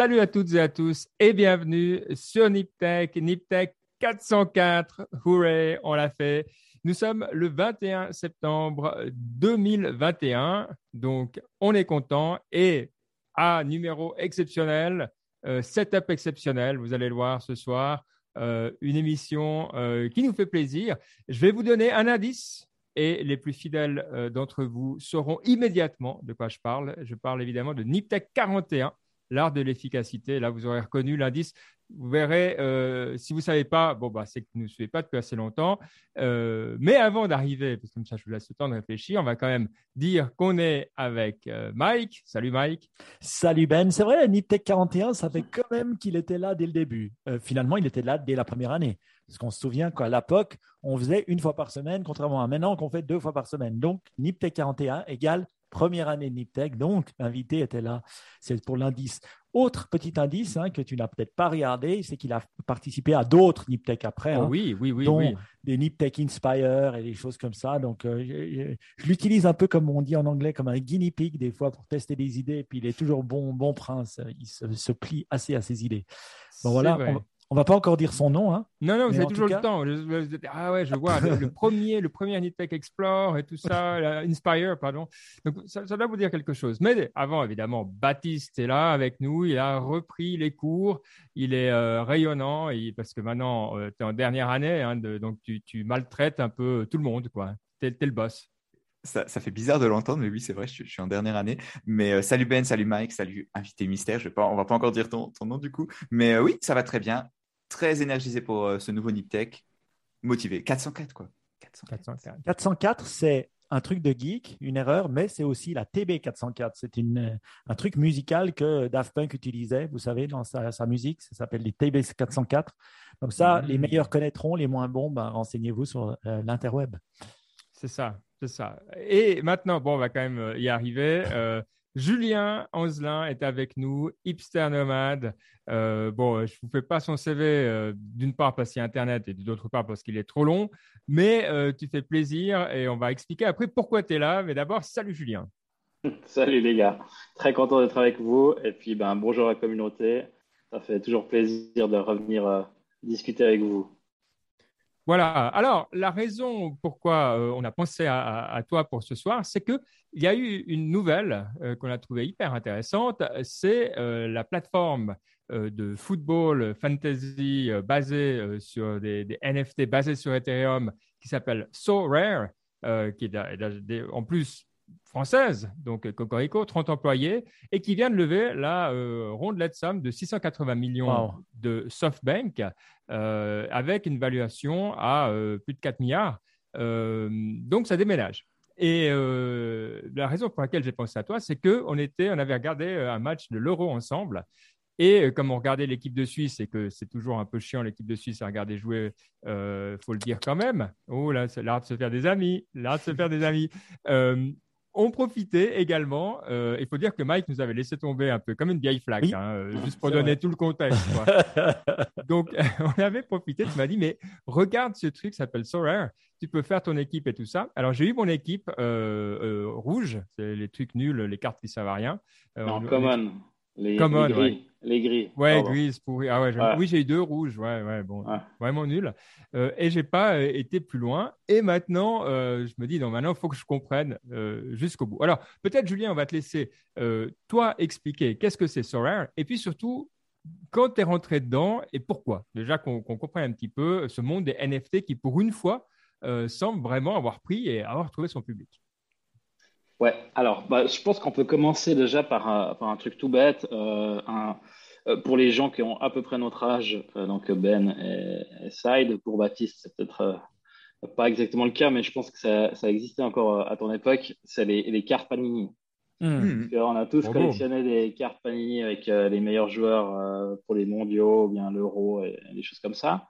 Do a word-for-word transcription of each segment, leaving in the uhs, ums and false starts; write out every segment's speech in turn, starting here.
Salut à toutes et à tous et bienvenue sur NipTech, NipTech quatre cent quatre. Hooray, on l'a fait. Nous sommes le vingt et un septembre deux mille vingt et un, donc on est content et à numéro exceptionnel, euh, setup exceptionnel, vous allez le voir ce soir, euh, une émission euh, qui nous fait plaisir. Je vais vous donner un indice. Et les plus fidèles euh, d'entre vous sauront immédiatement de quoi je parle. Je parle évidemment de NipTech quarante et un, l'art de l'efficacité. Là, vous aurez reconnu l'indice. Vous verrez, euh, si vous ne savez pas, bon, bah, c'est que vous ne suivez pas depuis assez longtemps. Euh, mais avant d'arriver, parce que comme ça, je vous laisse le temps de réfléchir, on va quand même dire qu'on est avec euh, Mike. Salut Mike. Salut Ben. C'est vrai, NipTech quarante et un, ça fait quand même qu'il était là dès le début. Euh, finalement, il était là dès la première année. Parce qu'on se souvient qu'à l'époque, on faisait une fois par semaine, contrairement à maintenant qu'on fait deux fois par semaine. Donc, NipTech quarante et un égale première année de NipTech. Donc, l'invité était là. C'est pour l'indice. Autre petit indice hein, que tu n'as peut-être pas regardé, c'est qu'il a participé à d'autres NipTech après. Oh, hein, oui, oui, oui. Dont oui. Des NipTech Inspire et des choses comme ça. Donc, euh, je, je, je l'utilise un peu comme on dit en anglais, comme un guinea pig des fois pour tester des idées. Et puis, il est toujours bon, bon prince. Il se, se plie assez à ses idées. Bon, voilà. On ne va pas encore dire son nom. Hein. Non, non, vous avez toujours cas... le temps. Je, je, je, ah ouais, je vois, le, le premier, le premier NipTech Explore et tout ça, la, Inspire, pardon. Donc, ça, ça doit vous dire quelque chose. Mais avant, évidemment, Baptiste est là avec nous. Il a repris les cours. Il est euh, rayonnant et, parce que maintenant, euh, tu es en dernière année. Hein, de, donc, tu, tu maltraites un peu tout le monde. Tu es le boss. Ça, ça fait bizarre de l'entendre, mais oui, c'est vrai, je, je suis en dernière année. Mais euh, salut Ben, salut Mike, salut Invité Mystère. Je vais pas, on ne va pas encore dire ton, ton nom du coup. Mais euh, oui, ça va très bien. Très énergisé pour euh, ce nouveau NipTech, motivé. quatre cent quatre, quoi. quatre cent quatre. quatre cent quatre, c'est un truc de geek, une erreur, mais c'est aussi la T B quatre cent quatre. C'est une, un truc musical que Daft Punk utilisait, vous savez, dans sa, sa musique. Ça s'appelle les T B quatre cent quatre. Donc ça, mmh. les meilleurs connaîtront, les moins bons, ben, renseignez-vous sur euh, l'interweb. C'est ça, c'est ça. Et maintenant, bon, on va quand même y arriver. Euh, Julien Anzelin est avec nous, hipster nomade. Euh, bon, je ne vous fais pas son C V, euh, d'une part parce qu'il y a Internet et d'autre part parce qu'il est trop long, mais euh, tu fais plaisir et on va expliquer après pourquoi tu es là. Mais d'abord, salut Julien. Salut les gars, très content d'être avec vous. Et puis, ben, bonjour à la communauté. Ça fait toujours plaisir de revenir euh, discuter avec vous. Voilà. Alors, la raison pourquoi euh, on a pensé à, à, à toi pour ce soir, c'est qu'il y a eu une nouvelle euh, qu'on a trouvée hyper intéressante. C'est euh, la plateforme euh, de football fantasy euh, basée euh, sur des, des N F T basés sur Ethereum qui s'appelle Sorare, euh, qui est en plus française, donc Cocorico, trente employés, et qui vient de lever la euh, rondelette somme de six cent quatre-vingts millions wow. de SoftBank euh, avec une valuation à euh, plus de quatre milliards. Euh, donc, ça déménage. Et euh, la raison pour laquelle j'ai pensé à toi, c'est qu'on était, on avait regardé un match de l'Euro ensemble. Et comme on regardait l'équipe de Suisse et que c'est toujours un peu chiant l'équipe de Suisse à regarder jouer, il euh, faut le dire quand même. Oh là, c'est l'art de se faire des amis, l'art de se faire des amis. Euh, on profitait également. Il euh, faut dire que Mike nous avait laissé tomber un peu comme une vieille flaque, oui. hein, juste pour c'est donner vrai. Tout le contexte. Quoi. Donc, on avait profité. Tu m'as dit, mais regarde ce truc, ça s'appelle Sorare. Tu peux faire ton équipe et tout ça. Alors, j'ai eu mon équipe euh, euh, rouge, c'est les trucs nuls, les cartes qui ne servent à rien. Euh, non, on, common. Les, Common, les, gris, ouais. les gris. Ouais, Pardon. Gris, pourri. Ah ouais, ouais. Oui, j'ai eu deux rouges. Ouais, ouais, bon, ouais. Vraiment nul. Euh, et j'ai pas euh, été plus loin. Et maintenant, euh, je me dis, non, maintenant, il faut que je comprenne euh, jusqu'au bout. Alors, peut-être, Julien, on va te laisser, euh, toi, expliquer qu'est-ce que c'est Sorare. Et puis surtout, quand tu es rentré dedans et pourquoi. Déjà, qu'on, qu'on comprenne un petit peu ce monde des N F T qui, pour une fois, euh, semble vraiment avoir pris et avoir trouvé son public. Ouais, alors bah, je pense qu'on peut commencer déjà par un, par un truc tout bête. Euh, un, pour les gens qui ont à peu près notre âge, euh, donc Ben et, et Saïd, pour Baptiste, c'est peut-être euh, pas exactement le cas, mais je pense que ça, ça existait encore à ton époque, c'est les, les cartes Panini. Mmh. Parce qu'on a tous Bravo. collectionné des cartes Panini avec euh, les meilleurs joueurs euh, pour les mondiaux, ou bien l'euro, et, et des choses comme ça.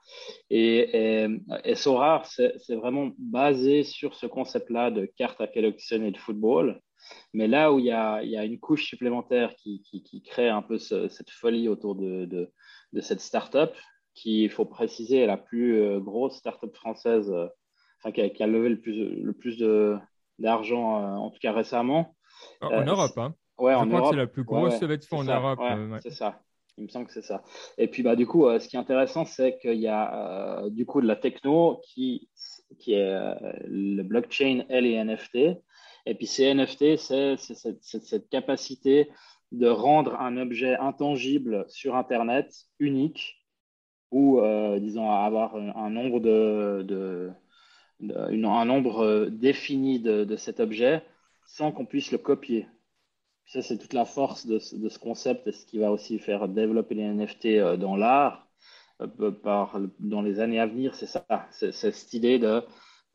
Et, et, et Sorare, c'est, c'est vraiment basé sur ce concept-là de cartes à collectionner de football. Mais là où il y a, il y a une couche supplémentaire qui, qui, qui crée un peu ce, cette folie autour de, de, de cette start-up, qui, il faut préciser, est la plus grosse start-up française, euh, enfin, qui, a, qui a levé le plus, le plus de, d'argent, euh, en tout cas récemment. En euh, Europe, hein. Ouais, je en crois Europe, que c'est la plus grosse levée de fonds en Europe. Ouais, euh, ouais. C'est ça. Il me semble que c'est ça. Et puis, bah, du coup, euh, ce qui est intéressant, c'est qu'il y a euh, du coup de la techno qui, qui est euh, le blockchain et les N F T. Et puis, ces N F T, c'est, c'est, c'est, c'est cette capacité de rendre un objet intangible sur Internet unique ou, euh, disons, avoir un nombre, de, de, de, une, un nombre défini de, de cet objet sans qu'on puisse le copier. Ça, c'est toute la force de ce, de ce concept et ce qui va aussi faire développer les N F T dans l'art par, dans les années à venir. C'est ça, c'est, c'est cette idée de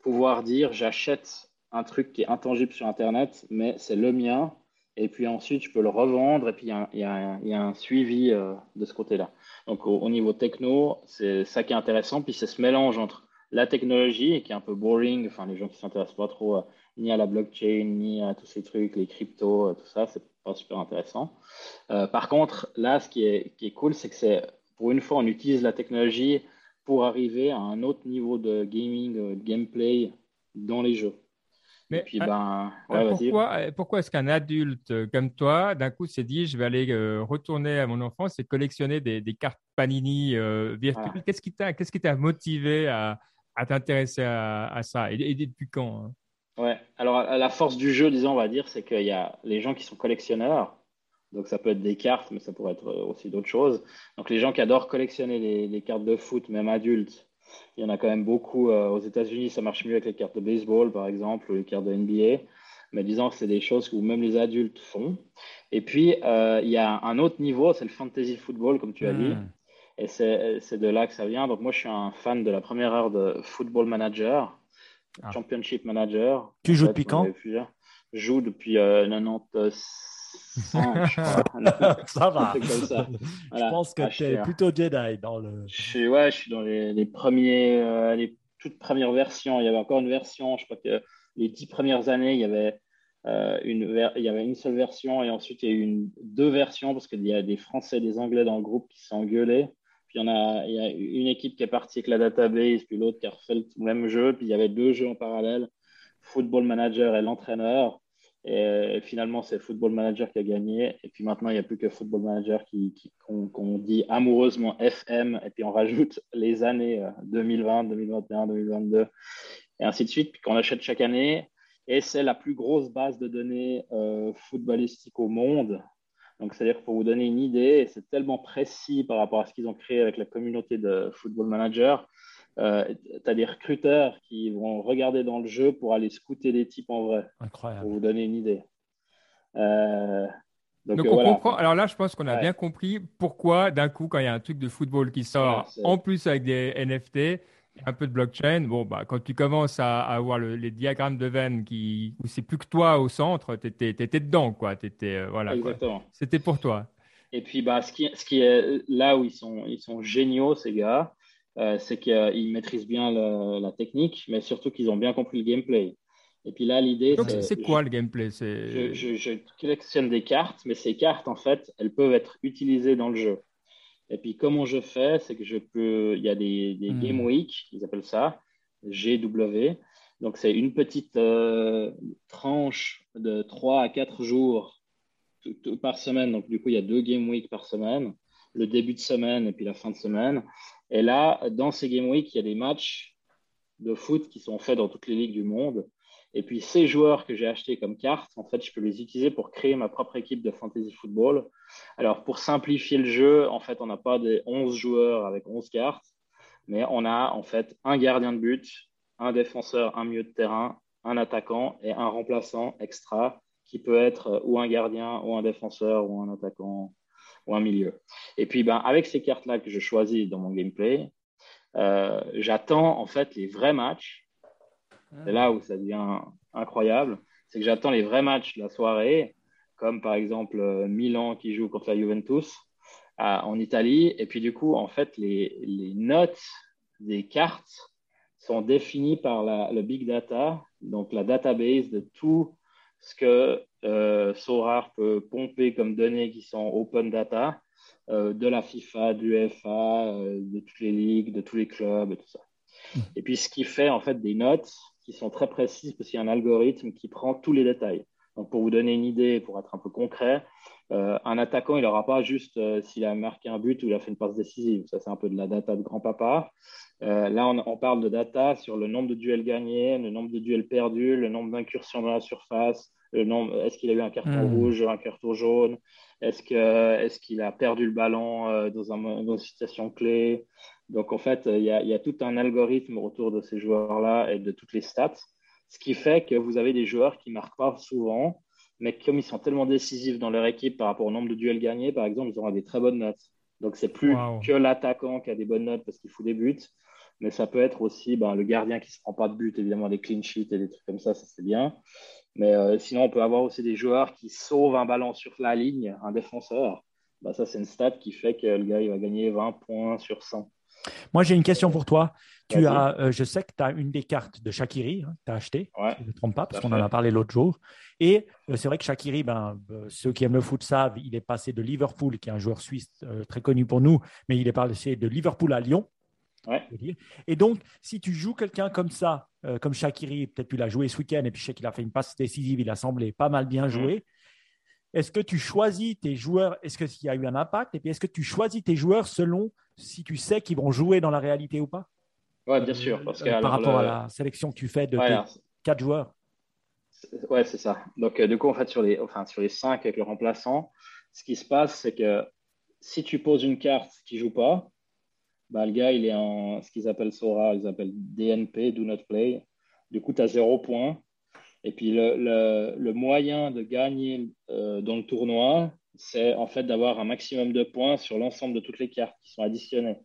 pouvoir dire j'achète un truc qui est intangible sur Internet, mais c'est le mien. Et puis ensuite, je peux le revendre et puis il y a, y a, y a un suivi de ce côté-là. Donc, au, au niveau techno, c'est ça qui est intéressant. Puis, c'est ce mélange entre la technologie qui est un peu boring, enfin, les gens qui ne s'intéressent pas trop euh, ni à la blockchain, ni à tous ces trucs, les cryptos, euh, tout ça, c'est pas super intéressant. Euh, par contre, là, ce qui est, qui est cool, c'est que c'est, pour une fois, on utilise la technologie pour arriver à un autre niveau de gaming, euh, de gameplay dans les jeux. Mais et puis, à, ben, ouais, pourquoi, pourquoi est-ce qu'un adulte comme toi, d'un coup, s'est dit, je vais aller euh, retourner à mon enfance et collectionner des, des cartes Panini euh, virtuelles ah. Qu'est-ce qui t'a, qu'est-ce qui t'a motivé à… à t'intéresser à, à ça et, et depuis quand hein. Ouais, alors à la force du jeu, disons, on va dire, c'est qu'il y a les gens qui sont collectionneurs, donc ça peut être des cartes, mais ça pourrait être aussi d'autres choses. Donc les gens qui adorent collectionner les, les cartes de foot, même adultes, il y en a quand même beaucoup euh, aux États-Unis, ça marche mieux avec les cartes de baseball, par exemple, ou les cartes de N B A. Mais disons que c'est des choses que même les adultes font. Et puis, euh, il y a un autre niveau, c'est le fantasy football, comme tu mmh. as dit. Et c'est, c'est de là que ça vient. Donc, moi, je suis un fan de la première heure de Football Manager, ah. Championship Manager. Tu en joues fait, depuis quand ? Je joue depuis euh, quatre-vingt-quinze, je crois. Ça va. Comme ça. Voilà. Je pense que ah, tu es plutôt Jedi dans le… Je suis, ouais, je suis dans les, les, premiers, euh, les toutes premières versions. Il y avait encore une version, je crois que les dix premières années, il y avait… Euh, une ver- il y avait une seule version et ensuite il y a eu une, deux versions parce qu'il y a des Français et des Anglais dans le groupe qui sont engueulés. Puis il y, en a, il y a une équipe qui est partie avec la database, puis l'autre qui a refait le même jeu. Puis il y avait deux jeux en parallèle, Football Manager et l'entraîneur. Et, et finalement, c'est Football Manager qui a gagné. Et puis maintenant, il n'y a plus que Football Manager qui, qui, qu'on, qu'on dit amoureusement F M. Et puis on rajoute les années deux mille vingt, deux mille vingt et un, deux mille vingt-deux et ainsi de suite. Puis qu'on achète chaque année. Et c'est la plus grosse base de données euh, footballistique au monde. Donc, c'est-à-dire, pour vous donner une idée, et c'est tellement précis par rapport à ce qu'ils ont créé avec la communauté de Football Manager, euh, tu as des recruteurs qui vont regarder dans le jeu pour aller scouter des types en vrai. Incroyable. Pour vous donner une idée. Euh, donc, donc euh, on voilà. comprend. Alors là, je pense qu'on a ouais. bien compris pourquoi, d'un coup, quand il y a un truc de football qui sort, ouais, en plus avec des N F T… un peu de blockchain, bon, bah, quand tu commences à, à avoir le, les diagrammes de veines qui, où c'est plus que toi au centre, tu étais dedans, quoi. T'étais, euh, voilà, exactement. Quoi. C'était pour toi. Et puis, bah, ce, qui, ce qui est là où ils sont, ils sont géniaux, ces gars, euh, c'est qu'ils maîtrisent bien le, la technique, mais surtout qu'ils ont bien compris le gameplay. Et puis là, l'idée… Donc, c'est, c'est quoi je, le gameplay c'est... Je, je, je collectionne des cartes, mais ces cartes, en fait, elles peuvent être utilisées dans le jeu. Et puis, comment je fais, c'est que je peux… Il y a des, des mmh. Game Week, ils appellent ça, G W. Donc, c'est une petite euh, tranche de trois à quatre jours tout, tout, par semaine. Donc, du coup, il y a deux Game Week par semaine, le début de semaine et puis la fin de semaine. Et là, dans ces Game Week, il y a des matchs de foot qui sont faits dans toutes les ligues du monde. Et puis, ces joueurs que j'ai achetés comme cartes, en fait, je peux les utiliser pour créer ma propre équipe de fantasy football. Alors, pour simplifier le jeu, en fait, on n'a pas des onze joueurs avec onze cartes, mais on a, en fait, un gardien de but, un défenseur, un milieu de terrain, un attaquant et un remplaçant extra qui peut être ou un gardien, ou un défenseur, ou un attaquant, ou un milieu. Et puis, ben, avec ces cartes-là que je choisis dans mon gameplay, euh, j'attends, en fait, les vrais matchs. C'est là où ça devient incroyable, c'est que j'attends les vrais matchs de la soirée, comme par exemple Milan qui joue contre la Juventus à, en Italie. Et puis du coup, en fait, les, les notes des cartes sont définies par la, le big data, donc la database de tout ce que euh, Sorare peut pomper comme données qui sont open data, euh, de la FIFA, de l'UEFA, euh, de toutes les ligues, de tous les clubs et tout ça. Et puis, ce qui fait en fait des notes qui sont très précises parce qu'il y a un algorithme qui prend tous les détails. Donc, pour vous donner une idée, pour être un peu concret, Euh, un attaquant, il n'aura pas juste euh, s'il a marqué un but ou il a fait une passe décisive. Ça, c'est un peu de la data de grand-papa. Euh, là, on, on parle de data sur le nombre de duels gagnés, le nombre de duels perdus, le nombre d'incursions dans la surface, le nombre, est-ce qu'il a eu un carton mmh. rouge, un carton jaune, est-ce, que, est-ce qu'il a perdu le ballon euh, dans, un, dans une situation clé. Donc, en fait, il y a, y a tout un algorithme autour de ces joueurs-là et de toutes les stats, ce qui fait que vous avez des joueurs qui ne marquent pas souvent, mais comme ils sont tellement décisifs dans leur équipe par rapport au nombre de duels gagnés, par exemple, ils auront des très bonnes notes. Donc, ce n'est plus wow. que l'attaquant qui a des bonnes notes parce qu'il fout des buts, mais ça peut être aussi ben, le gardien qui ne se prend pas de but, évidemment, des clean sheets et des trucs comme ça, ça c'est bien. Mais euh, sinon, on peut avoir aussi des joueurs qui sauvent un ballon sur la ligne, un défenseur. Ben, ça, c'est une stat qui fait que le gars, il va gagner vingt points sur cent. Moi, j'ai une question pour toi. Tu as, euh, je sais que tu as une des cartes de Shaqiri, hein, que tu as achetée, ouais, si je ne me trompe pas, parce qu'on en a parlé l'autre jour. Et euh, c'est vrai que Shaqiri, ben, euh, ceux qui aiment le foot savent, il est passé de Liverpool, qui est un joueur suisse euh, très connu pour nous, mais il est passé de Liverpool à Lyon. Ouais. Et donc, si tu joues quelqu'un comme ça, euh, comme Shaqiri, peut-être tu l'as joué ce week-end, et puis je sais qu'il a fait une passe décisive, il a semblé pas mal bien joué. Mmh. Est-ce que tu choisis tes joueurs, est-ce qu'il y a eu un impact? Et puis, est-ce que tu choisis tes joueurs selon si tu sais qu'ils vont jouer dans la réalité ou pas? Oui, bien sûr. Parce que, euh, par rapport le... à la sélection que tu fais de ouais, tes alors, quatre joueurs. Oui, c'est ça. Donc, euh, du coup, en fait, sur les, enfin, sur les cinq avec le remplaçant, ce qui se passe, c'est que si tu poses une carte qui ne joue pas, bah, le gars, il est en ce qu'ils appellent Sorare, ils appellent D N P, Do Not Play. Du coup, tu as zéro point. Et puis, le, le, le moyen de gagner euh, dans le tournoi, c'est en fait d'avoir un maximum de points sur l'ensemble de toutes les cartes qui sont additionnées.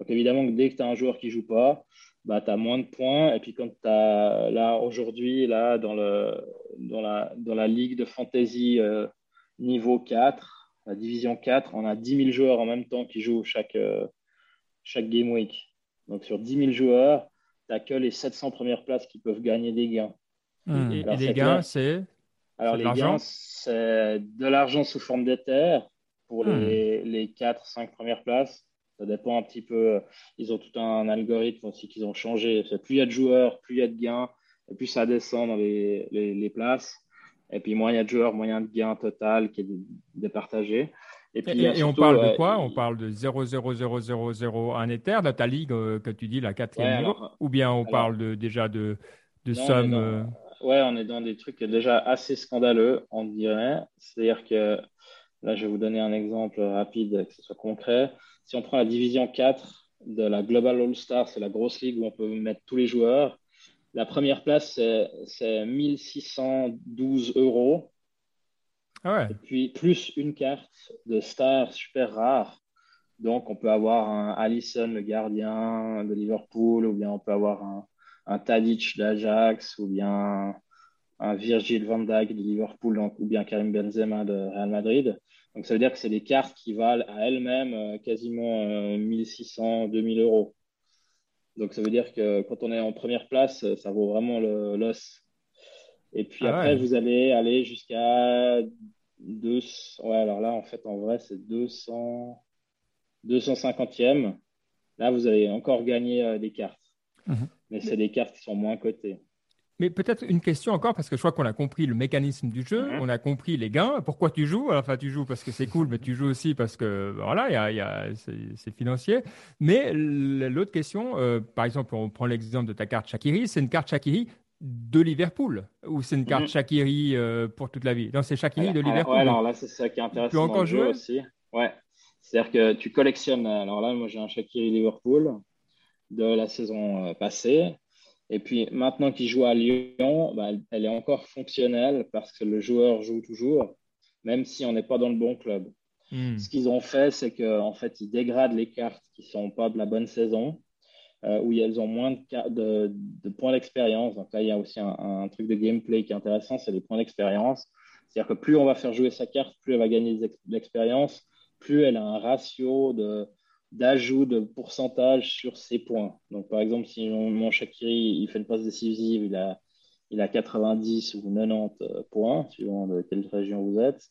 Donc, évidemment, que dès que tu as un joueur qui ne joue pas, bah, tu as moins de points. Et puis, quand tu as là, aujourd'hui, là, dans, le, dans, la, dans la Ligue de Fantasy euh, niveau quatre, la Division quatre, on a dix mille joueurs en même temps qui jouent chaque, euh, chaque Game Week. Donc, sur dix mille joueurs, tu n'as que les sept cents premières places qui peuvent gagner des gains. Mmh. Et, alors, et les gains, là, c'est Alors, c'est les l'argent. gains, c'est de l'argent sous forme d'Ether pour mmh. les, les quatre cinq premières places. Ça dépend un petit peu. Ils ont tout un algorithme aussi qu'ils ont changé. C'est plus il y a de joueurs, plus il y a de gains, et plus ça descend dans les, les, les places. Et puis, moins il y a de joueurs, moins il y a de gains total qui est départagé. Et, puis, et, et surtout, on parle euh, de quoi? On parle de zéro virgule zéro zéro zéro zéro un Ether dans ta ligue euh, que tu dis, la quatrième ligue, ou bien on alors, parle de, déjà de, de non, sommes… Euh... Ouais, on est dans des trucs déjà assez scandaleux, on dirait. C'est-à-dire que, là, je vais vous donner un exemple rapide, que ce soit concret. Si on prend la division quatre de la Global All-Star, c'est la grosse ligue où on peut mettre tous les joueurs. La première place, c'est, c'est mille six cent douze euros. Ah ouais. Et puis, plus une carte de star super rare. Donc, on peut avoir un Allison, le gardien de Liverpool, ou bien on peut avoir un un Tadic d'Ajax, ou bien un Virgil van Dijk de Liverpool, ou bien Karim Benzema de Real Madrid. Donc, ça veut dire que c'est des cartes qui valent à elles-mêmes quasiment mille six cents, deux mille euros. Donc, ça veut dire que quand on est en première place, ça vaut vraiment le, l'os. Et puis ah après, ouais. vous allez aller jusqu'à deux cents. Ouais, alors là, en fait, en vrai, c'est deux cents, deux cent cinquantième. Là, vous allez encore gagner euh, des cartes. Mmh. Mais c'est des cartes qui sont moins cotées. Mais peut-être une question encore, parce que je crois qu'on a compris le mécanisme du jeu, mmh. on a compris les gains. Pourquoi tu joues? Enfin, tu joues parce que c'est cool, mais tu joues aussi parce que voilà, y a, y a, c'est, c'est financier. Mais l'autre question, euh, par exemple, on prend l'exemple de ta carte Shaqiri, c'est une carte Shaqiri de Liverpool, ou c'est une carte mmh. Shaqiri euh, pour toute la vie? Non, c'est Shaqiri alors, de Liverpool. Alors, alors là, c'est ça qui est intéressant. Tu peux encore jouer aussi. Ouais. C'est-à-dire que tu collectionnes. Alors là, moi, j'ai un Shaqiri Liverpool de la saison passée. Et puis, maintenant qu'il joue à Lyon, bah, elle est encore fonctionnelle parce que le joueur joue toujours, même si on n'est pas dans le bon club. Mmh. Ce qu'ils ont fait, c'est qu'en fait, ils dégradent les cartes qui ne sont pas de la bonne saison, euh, où elles ont moins de, de, de points d'expérience. Donc là, il y a aussi un, un truc de gameplay qui est intéressant, c'est les points d'expérience. C'est-à-dire que plus on va faire jouer sa carte, plus elle va gagner de l'expérience, plus elle a un ratio de... d'ajout de pourcentage sur ses points. Donc, par exemple, si mon Shaqiri il fait une passe décisive, il a, il a quatre-vingt-dix ou quatre-vingt-dix points, suivant de quelle région vous êtes.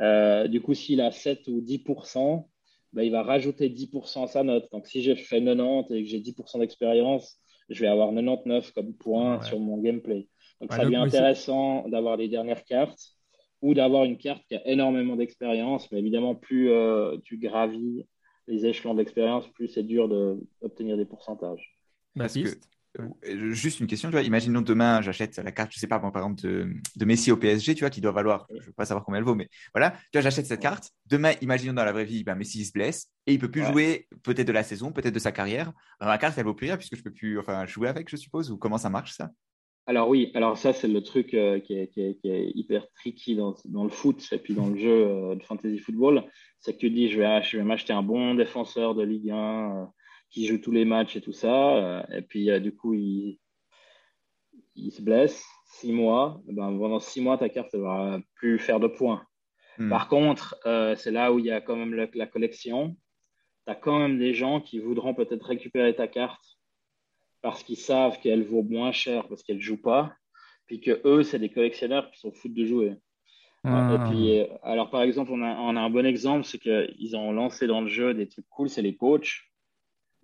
Euh, du coup, s'il a sept ou dix pour cent, ben, il va rajouter dix pour cent à sa note. Donc, si j'ai fait quatre-vingt-dix et que j'ai dix pour cent d'expérience, je vais avoir quatre-vingt-dix-neuf comme point ouais. sur mon gameplay. Donc, bah, ça devient intéressant d'avoir les dernières cartes. ou d'avoir une carte qui a énormément d'expérience. Mais évidemment, plus euh, tu gravis les échelons d'expérience, plus c'est dur de, d'obtenir des pourcentages. Parce que, euh, juste une question, tu vois, imaginons demain, j'achète la carte, je ne sais pas, bon, par exemple, de, de Messi au P S G, tu vois, qui doit valoir, je ne veux pas savoir combien elle vaut, mais voilà, tu vois, j'achète cette carte. Demain, imaginons dans la vraie vie, ben, Messi se blesse et il ne peut plus ouais. jouer peut-être de la saison, peut-être de sa carrière. Alors, la carte, elle vaut plus rien puisque je ne peux plus enfin, jouer avec, je suppose, ou comment ça marche ça? Alors oui, alors ça c'est le truc euh, qui, est, qui, est, qui est hyper tricky dans, dans le foot et puis dans le jeu euh, de fantasy football, c'est que tu dis je vais, je vais m'acheter un bon défenseur de Ligue un euh, qui joue tous les matchs et tout ça, euh, et puis euh, du coup il, il se blesse six mois, ben, pendant six mois ta carte ne va plus faire de points. Mmh. Par contre, euh, c'est là où il y a quand même la, la collection, tu as quand même des gens qui voudront peut-être récupérer ta carte parce qu'ils savent qu'elle vaut moins cher parce qu'elle ne joue pas, puis qu'eux, c'est des collectionneurs qui s'en foutent de jouer. Ah. Et puis, alors, par exemple, on a, on a un bon exemple, c'est qu'ils ont lancé dans le jeu des trucs cool, c'est les coachs.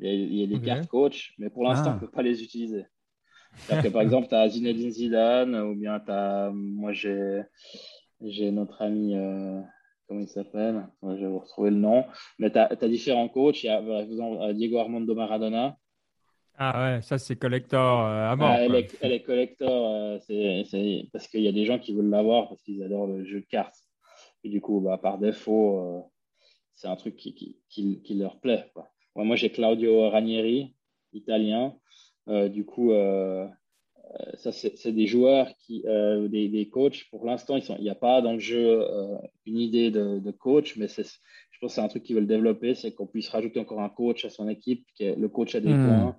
Il y a, il y a des okay. cartes coach, mais pour l'instant, ah. on ne peut pas les utiliser. C'est-à-dire que, par exemple, tu as Zinedine Zidane, ou bien tu as... Moi, j'ai, j'ai notre ami... Euh... Comment il s'appelle ? Je vais vous retrouver le nom. Mais tu as différents coachs. Il y a, par exemple, Diego Armando Maradona. Ah ouais, ça c'est collector euh, à mort. Ah, elle, est, elle est collector, euh, c'est, c'est parce qu'il y a des gens qui veulent l'avoir parce qu'ils adorent le jeu de cartes. Et du coup, bah, par défaut, euh, c'est un truc qui, qui, qui, qui leur plaît, quoi. Ouais, moi j'ai Claudio Ranieri, italien. Euh, du coup, euh, ça c'est, c'est des joueurs, qui, euh, des, des coachs. Pour l'instant, il n'y a pas dans le jeu euh, une idée de, de coach, mais c'est, je pense que c'est un truc qu'ils veulent développer, c'est qu'on puisse rajouter encore un coach à son équipe, qui est, le coach a des mmh. points.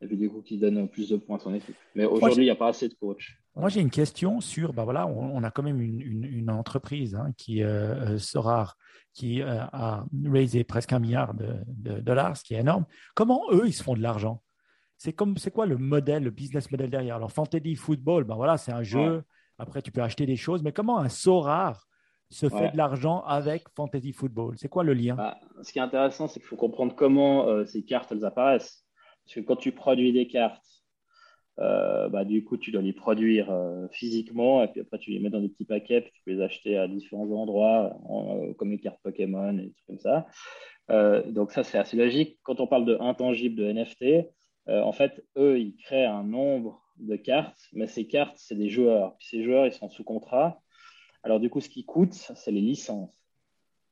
Et puis du coup, qui donne plus de points à son équipe. Mais aujourd'hui, il n'y a pas assez de coachs. Moi, j'ai une question sur… Ben voilà, on, on a quand même une, une, une entreprise, hein, qui, euh, Sorare, qui euh, a raisé presque un milliard de, de dollars, ce qui est énorme. Comment eux, ils se font de l'argent ? C'est, comme, c'est quoi le modèle, le business model derrière ? Alors, Fantasy Football, ben voilà, c'est un jeu. Ouais. Après, tu peux acheter des choses. Mais comment un Sorare se ouais. fait de l'argent avec Fantasy Football ? C'est quoi le lien ? Bah, ce qui est intéressant, c'est qu'il faut comprendre comment euh, ces cartes, elles apparaissent. Parce que quand tu produis des cartes, euh, bah, du coup, tu dois les produire euh, physiquement et puis après, tu les mets dans des petits paquets puis tu peux les acheter à différents endroits, en, euh, comme les cartes Pokémon et des trucs comme ça. Euh, donc, ça, c'est assez logique. Quand on parle de intangible, de N F T, euh, en fait, eux, ils créent un nombre de cartes, mais ces cartes, c'est des joueurs. Puis ces joueurs, ils sont sous contrat. Alors, du coup, ce qui coûte, c'est les licences.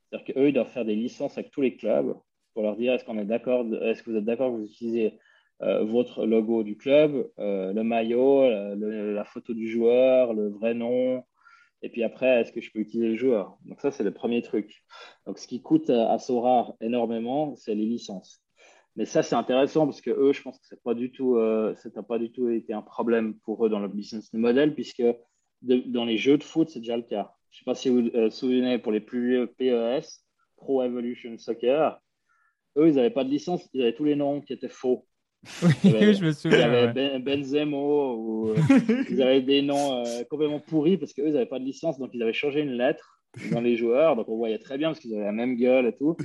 C'est-à-dire qu'eux, ils doivent faire des licences avec tous les clubs pour leur dire est-ce qu'on est d'accord, est-ce que vous êtes d'accord que vous utilisez Euh, votre logo du club, euh, le maillot, euh, le, la photo du joueur, le vrai nom, et puis après, est-ce que je peux utiliser le joueur ? Donc ça, c'est le premier truc. Donc ce qui coûte à, à Sorare énormément, c'est les licences. Mais ça, c'est intéressant parce que eux, je pense que c'est pas du tout, euh, ça n'a pas du tout été un problème pour eux dans le business model, puisque de, dans les jeux de foot, c'est déjà le cas. Je ne sais pas si vous euh, vous souvenez, pour les plus vieux P E S, Pro Evolution Soccer, eux, ils n'avaient pas de licence, ils avaient tous les noms qui étaient faux. Oui, avait, je me souviens. Ils avaient ouais. ben, Benzema ou euh, ils avaient des noms euh, complètement pourris parce qu'eux, ils n'avaient pas de licence, donc ils avaient changé une lettre dans les joueurs. Donc on voyait très bien parce qu'ils avaient la même gueule et tout.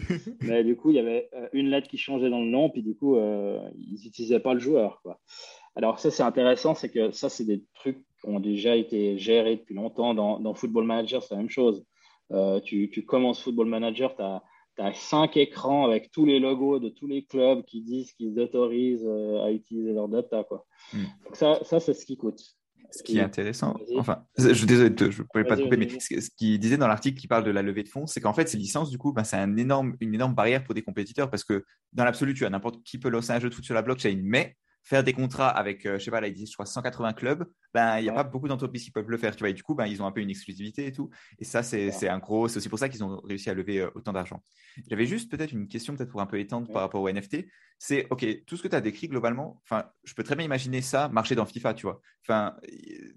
Mais du coup, il y avait euh, une lettre qui changeait dans le nom, puis du coup, euh, ils n'utilisaient pas le joueur, quoi. Alors ça, c'est intéressant, c'est que ça, c'est des trucs qui ont déjà été gérés depuis longtemps. Dans, dans Football Manager, c'est la même chose. Euh, tu, tu commences Football Manager, tu as. Tu as cinq écrans avec tous les logos de tous les clubs qui disent qu'ils autorisent à utiliser leur data, quoi. Mmh. Donc ça, ça, c'est ce qui coûte. Ce qui est intéressant, vas-y. Enfin, je suis désolé, je ne pouvais pas te couper, mais ce, ce qu'il disait dans l'article qui parle de la levée de fonds, c'est qu'en fait, ces licences, du coup, ben, c'est un énorme, une énorme barrière pour des compétiteurs parce que dans l'absolu, tu as n'importe qui peut lancer un jeu de foot sur la blockchain, mais faire des contrats avec, euh, je sais pas, là, ils disent, je crois, cent quatre-vingts clubs, ben, il n'y a ouais. pas beaucoup d'entreprises qui peuvent le faire, tu vois, et du coup, ben, ils ont un peu une exclusivité et tout. Et ça, c'est, ouais. c'est un gros, c'est aussi pour ça qu'ils ont réussi à lever euh, autant d'argent. J'avais juste peut-être une question, peut-être pour un peu étendre ouais. par rapport au N F T. C'est, OK, tout ce que tu as décrit globalement, enfin, je peux très bien imaginer ça marcher dans FIFA, tu vois. Enfin,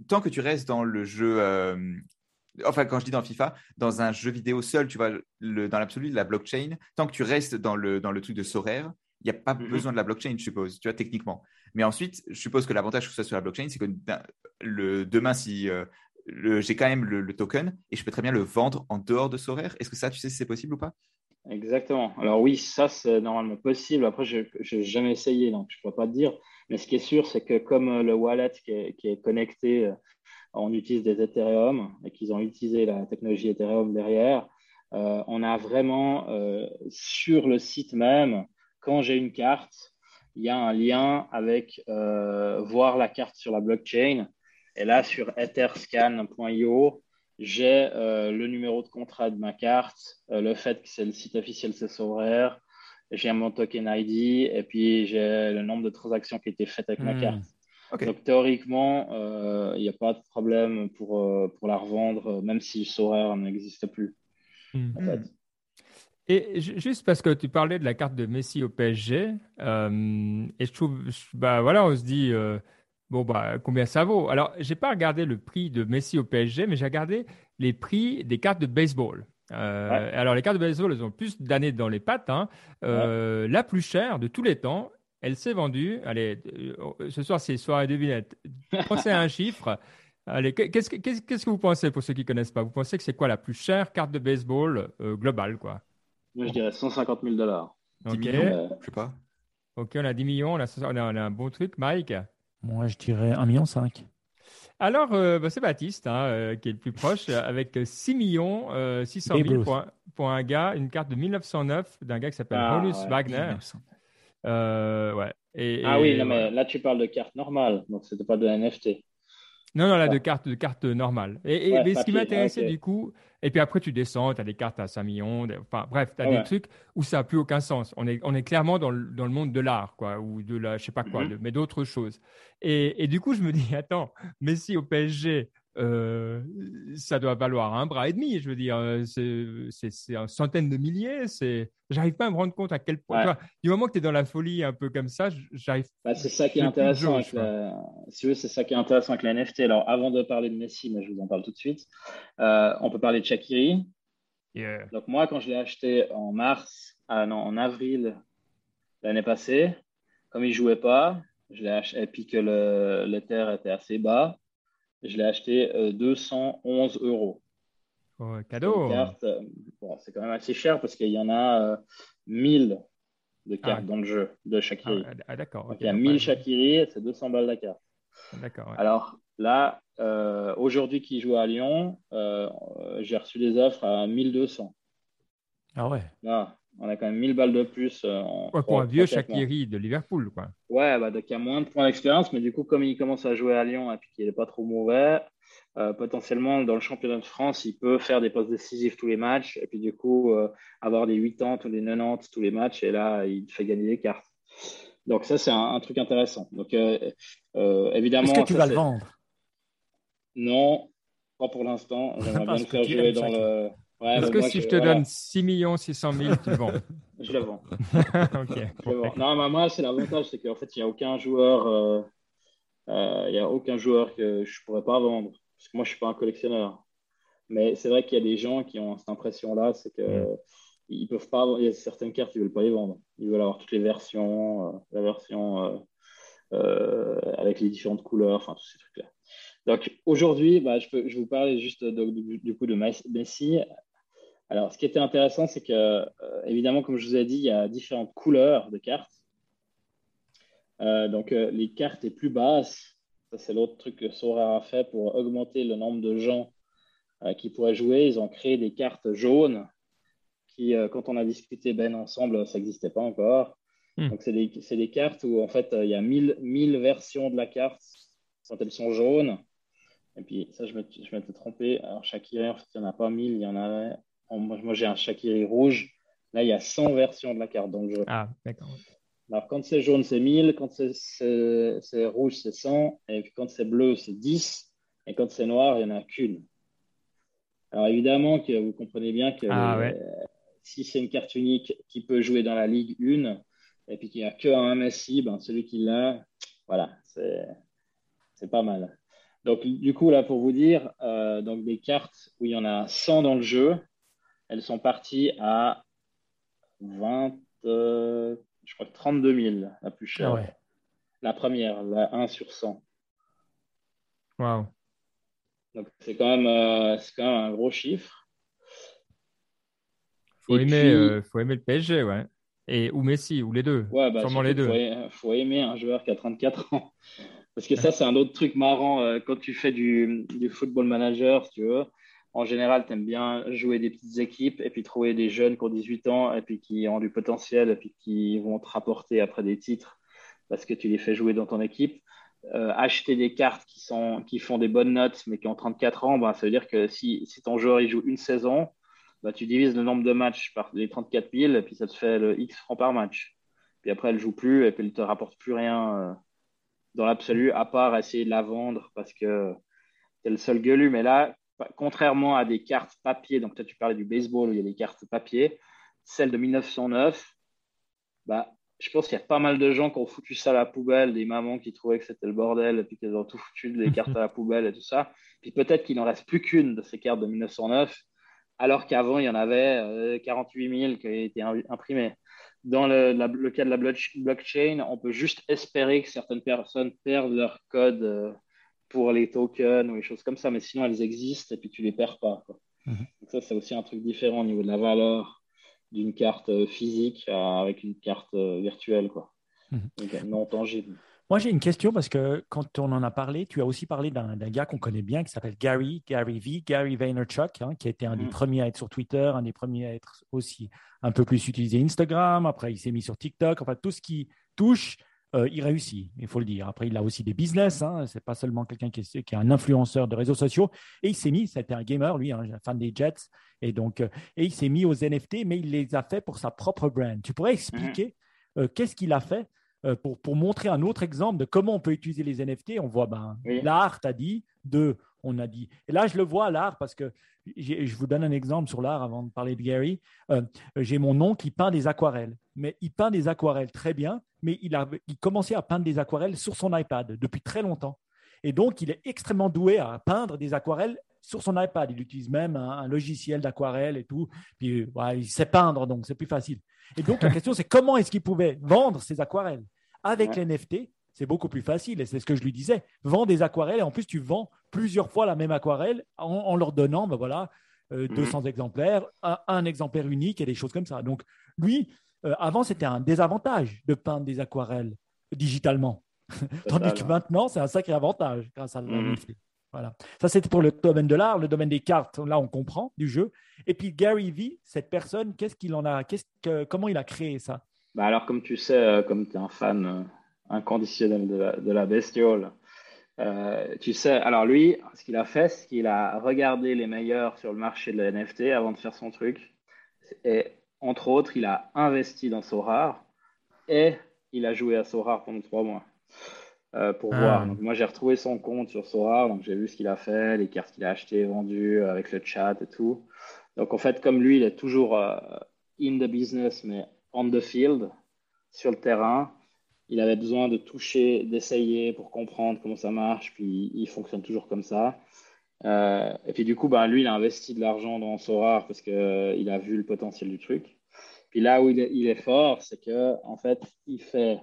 tant que tu restes dans le jeu, euh, enfin, quand je dis dans FIFA, dans un jeu vidéo seul, tu vois, le, dans l'absolu, la blockchain, tant que tu restes dans le, dans le truc de Sorare, il n'y a pas mm-hmm. besoin de la blockchain, je suppose, tu vois, techniquement. Mais ensuite, je suppose que l'avantage que ce soit sur la blockchain, c'est que le, demain, si euh, le, j'ai quand même le, le token et je peux très bien le vendre en dehors de Sorare. Est-ce que ça, tu sais si c'est possible ou pas ? Exactement. Alors oui, ça, c'est normalement possible. Après, je n'ai jamais essayé, donc je ne pourrais pas te dire. Mais ce qui est sûr, c'est que comme le wallet qui est, qui est connecté on utilise des Ethereum et qu'ils ont utilisé la technologie Ethereum derrière. Euh, on a vraiment euh, sur le site même, quand j'ai une carte, il y a un lien avec euh, voir la carte sur la blockchain. Et là, sur etherscan point i o, j'ai euh, le numéro de contrat de ma carte, euh, le fait que c'est le site officiel, c'est Sorare, j'ai mon token I D et puis j'ai le nombre de transactions qui ont été faites avec mmh. ma carte. Okay. Donc, théoriquement, il euh, n'y a pas de problème pour, euh, pour la revendre, même si Sorare n'existe plus. Mmh. En fait. Et juste parce que tu parlais de la carte de Messi au P S G, euh, et je trouve, bah voilà, on se dit, euh, bon, bah, combien ça vaut? Alors, je n'ai pas regardé le prix de Messi au P S G, mais j'ai regardé les prix des cartes de baseball. Euh, ouais. Alors, les cartes de baseball, elles ont plus d'années dans les pattes. Hein. Euh, ouais. La plus chère de tous les temps, elle s'est vendue. Allez, ce soir, c'est soirée devinette. Pensez à un chiffre. Allez, qu'est-ce que, qu'est-ce que vous pensez pour ceux qui ne connaissent pas? Vous pensez que c'est quoi la plus chère carte de baseball euh, globale, quoi? Moi, je dirais cent cinquante mille dollars. Okay. dix millions, je sais pas. Ok, on a dix millions. On a, on a, on a un bon truc, Mike. Moi, je dirais un virgule cinq million. Alors, euh, bah, c'est Baptiste hein, euh, qui est le plus proche, avec six millions six cent mille pour un, pour un gars, une carte de mille neuf cent neuf d'un gars qui s'appelle ah, Rolus ouais, Wagner. Euh, ouais. et, ah et, oui, là, mais là, tu parles de carte normale, donc ce n'était pas de N F T. Non, non, là, de carte, de carte normale. Et, et ouais, mais papier, ce qui m'intéressait okay. du coup, et puis après, tu descends, tu as des cartes à cinq millions, des, enfin bref, tu as ouais. des trucs où ça n'a plus aucun sens. On est, on est clairement dans le, dans le monde de l'art, quoi, ou de la, je sais pas quoi, mm-hmm. de, mais d'autres choses. Et, et du coup, je me dis, attends, Messi au P S G, euh, ça doit valoir un bras et demi, je veux dire, c'est, c'est, c'est une centaine de milliers, c'est... j'arrive pas à me rendre compte à quel point, ouais. toi, du moment que tu es dans la folie un peu comme ça, j'arrive bah, c'est ça qui est intéressant avec la... si vous, c'est ça qui est intéressant avec la N F T. Alors avant de parler de Messi, mais je vous en parle tout de suite, euh, on peut parler de Shaqiri. yeah. Donc moi, quand je l'ai acheté en mars ah non, en avril l'année passée, comme il jouait pas, je l'ai acheté, et puis que le, le terre était assez bas, je l'ai acheté euh, deux cent onze euros. Oh, cadeau. Carte, euh, bon, c'est quand même assez cher parce qu'il y en a euh, mille de cartes ah, dans le jeu de Shaqiri. Ah, ah, d'accord. Okay, donc, il y a mille Shaqiri et c'est deux cents balles la carte. D'accord. Ouais. Alors là, euh, aujourd'hui qui joue à Lyon, euh, j'ai reçu des offres à mille deux cents. Ah ouais. Là, on a quand même mille balles de plus. Euh, en, ouais, pour en, un vieux Shaqiri de Liverpool, quoi. Ouais, bah, donc il y a moins de points d'expérience, mais du coup, comme il commence à jouer à Lyon et puis qu'il n'est pas trop mauvais, euh, potentiellement, dans le championnat de France, il peut faire des passes décisives tous les matchs et puis du coup, euh, avoir des quatre-vingts ou des quatre-vingt-dix tous les matchs, et là, il fait gagner des cartes. Donc ça, c'est un, un truc intéressant. Donc, euh, euh, évidemment, est-ce que tu ça, vas c'est... le vendre? Non, pas pour l'instant. J'aimerais bien le faire jouer dans chaque... le... Ouais, Est-ce que moi, si je, je te voilà. donne six millions six cent mille, tu vends? Je le vends. okay. je le vends. Non, mais moi, c'est l'avantage, c'est qu'en fait, il n'y a aucun joueur, euh, euh, y a aucun joueur que je ne pourrais pas vendre. Parce que moi, je ne suis pas un collectionneur. Mais c'est vrai qu'il y a des gens qui ont cette impression-là, c'est qu'ils mm. peuvent pas. Il y a certaines cartes, ils ne veulent pas les vendre. Ils veulent avoir toutes les versions, euh, la version euh, euh, avec les différentes couleurs, enfin, tous ces trucs-là. Donc, aujourd'hui, bah, je, peux, je vous parlais juste de, de, du coup de Messi. Alors, ce qui était intéressant, c'est que, euh, évidemment, comme je vous ai dit, il y a différentes couleurs de cartes. Euh, donc, euh, les cartes les plus basses, ça, c'est l'autre truc que Sorare a fait pour augmenter le nombre de gens euh, qui pourraient jouer. Ils ont créé des cartes jaunes qui, euh, quand on a discuté Ben ensemble, ça n'existait pas encore. Mmh. Donc, c'est des, c'est des cartes où, en fait, euh, il y a mille versions de la carte quand elles sont jaunes. Et puis, ça, je m'étais, je m'étais trompé. Alors, Shaqiri, en fait, il n'y en a pas mille, il y en a... Moi, moi, j'ai un Shaqiri rouge. Là, il y a cent versions de la carte dans le jeu. Ah, d'accord. Alors, quand c'est jaune, c'est mille. Quand c'est, c'est, c'est rouge, c'est cent. Et puis, quand c'est bleu, c'est dix. Et quand c'est noir, il n'y en a qu'une. Alors, évidemment, que vous comprenez bien que ah, ouais. euh, si c'est une carte unique qui peut jouer dans la Ligue un, et puis qu'il n'y a que un Messi, ben, celui qui l'a, voilà, c'est, c'est pas mal. Donc, du coup, là, pour vous dire, euh, donc, des cartes où il y en a cent dans le jeu, elles sont parties à vingt, euh, je crois que trente-deux mille, la plus chère. Ah ouais. La première, la un sur cent. Waouh. Donc, c'est quand même, euh, c'est quand même un gros chiffre. Il faut, aimer, puis, euh, faut aimer le P S G, ouais. Et, ou Messi, ou les deux. Ouais, bah, sûrement les deux. Il faut, faut aimer un joueur qui a trente-quatre ans. Parce que ça, c'est un autre truc marrant. Quand tu fais du, du football manager, si tu veux, en général, tu aimes bien jouer des petites équipes et puis trouver des jeunes qui ont dix-huit ans et puis qui ont du potentiel et puis qui vont te rapporter après des titres parce que tu les fais jouer dans ton équipe. Euh, acheter des cartes qui, sont, qui font des bonnes notes mais qui ont trente-quatre ans, bah, ça veut dire que si, si ton joueur il joue une saison, bah, tu divises le nombre de matchs par les trente-quatre mille et puis ça te fait le X francs par match. Puis après, elle ne joue plus et puis elle ne te rapporte plus rien euh, dans l'absolu, à part essayer de la vendre parce que c'est le seul gueulu. Mais là, contrairement à des cartes papier, donc toi tu parlais du baseball où il y a des cartes papier, celle de mille neuf cent neuf, bah, je pense qu'il y a pas mal de gens qui ont foutu ça à la poubelle, des mamans qui trouvaient que c'était le bordel et puis qu'elles ont tout foutu, les cartes à la poubelle et tout ça. Puis peut-être qu'il n'en reste plus qu'une de ces cartes de mille neuf cent neuf, alors qu'avant il y en avait quarante-huit mille qui étaient imprimées. Dans le, la, le cas de la blockchain, on peut juste espérer que certaines personnes perdent leur code pour les tokens ou les choses comme ça, mais sinon elles existent et puis tu les perds pas, quoi. Mmh. Donc ça, c'est aussi un truc différent au niveau de la valeur d'une carte physique à, avec une carte virtuelle, quoi. Mmh. Donc, non tangible. Moi, j'ai une question parce que quand on en a parlé, tu as aussi parlé d'un, d'un gars qu'on connaît bien qui s'appelle Gary, Gary V, Gary Vaynerchuk, hein, qui a été un des premiers à être sur Twitter, un des premiers à être aussi un peu plus utilisé Instagram. Après, il s'est mis sur TikTok. Enfin, tout ce qui touche, euh, il réussit, il faut le dire. Après, il a aussi des business. Hein, ce n'est pas seulement quelqu'un qui est, qui est un influenceur de réseaux sociaux. Et il s'est mis, c'était un gamer, lui, hein, fan des Jets. Et, donc, euh, et il s'est mis aux N F T, mais il les a fait pour sa propre brand. Tu pourrais expliquer euh, qu'est-ce qu'il a fait? Pour, pour montrer un autre exemple de comment on peut utiliser les N F T, on voit ben, oui. l'art, tu as dit, deux, on a dit. Et là, je le vois, l'art, parce que j'ai, je vous donne un exemple sur l'art avant de parler de Gary. Euh, j'ai mon oncle qui peint des aquarelles, mais il peint des aquarelles très bien, mais il a il commençait à peindre des aquarelles sur son iPad depuis très longtemps. Et donc, il est extrêmement doué à peindre des aquarelles sur son iPad. Il utilise même un, un logiciel d'aquarelle et tout. Puis, ouais, il sait peindre, donc c'est plus facile. Et donc, la question, c'est comment est-ce qu'il pouvait vendre ses aquarelles? Avec ouais. les N F T, c'est beaucoup plus facile et c'est ce que je lui disais. Vends des aquarelles et en plus, tu vends plusieurs fois la même aquarelle en, en leur donnant ben voilà, euh, deux cents mmh. exemplaires, un, un exemplaire unique et des choses comme ça. Donc, lui, euh, avant, c'était un désavantage de peindre des aquarelles digitalement. Tandis que maintenant, c'est un sacré avantage grâce à la mmh. N F T. Voilà. Ça, c'était pour le domaine de l'art, le domaine des cartes. Là, on comprend du jeu. Et puis, Gary V, cette personne, qu'est-ce qu'il en a, qu'est-ce que, comment il a créé ça? Bah alors, comme tu sais, euh, comme tu es un fan euh, inconditionnel de la, de la bestiole, euh, tu sais, alors lui, ce qu'il a fait, c'est qu'il a regardé les meilleurs sur le marché de la N F T avant de faire son truc. Et entre autres, il a investi dans Sorare et il a joué à Sorare pendant trois mois euh, pour ah. voir. Donc, moi, j'ai retrouvé son compte sur Sorare, donc j'ai vu ce qu'il a fait, les cartes qu'il a achetées et vendues avec le chat et tout. Donc, en fait, comme lui, il est toujours euh, in the business, mais on the field, sur le terrain, il avait besoin de toucher, d'essayer pour comprendre comment ça marche, puis il fonctionne toujours comme ça. Euh, et puis du coup, ben, lui, il a investi de l'argent dans Sorare parce qu'il euh, a vu le potentiel du truc. Puis là où il est, il est fort, c'est qu'en fait, il fait,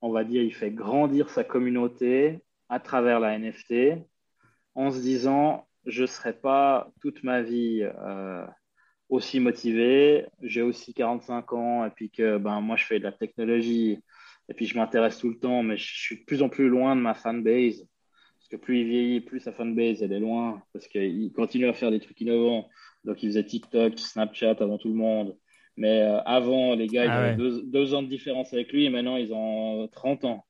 on va dire, il fait grandir sa communauté à travers la N F T en se disant, je ne serai pas toute ma vie... Euh, aussi motivé, j'ai aussi quarante-cinq ans et puis que ben, moi je fais de la technologie et puis je m'intéresse tout le temps mais je suis de plus en plus loin de ma fanbase parce que plus il vieillit, plus sa fanbase elle est loin parce qu'il continue à faire des trucs innovants. Donc il faisait TikTok, Snapchat avant tout le monde, mais euh, avant les gars ils ah ouais. avaient deux, deux ans de différence avec lui et maintenant ils ont trente ans.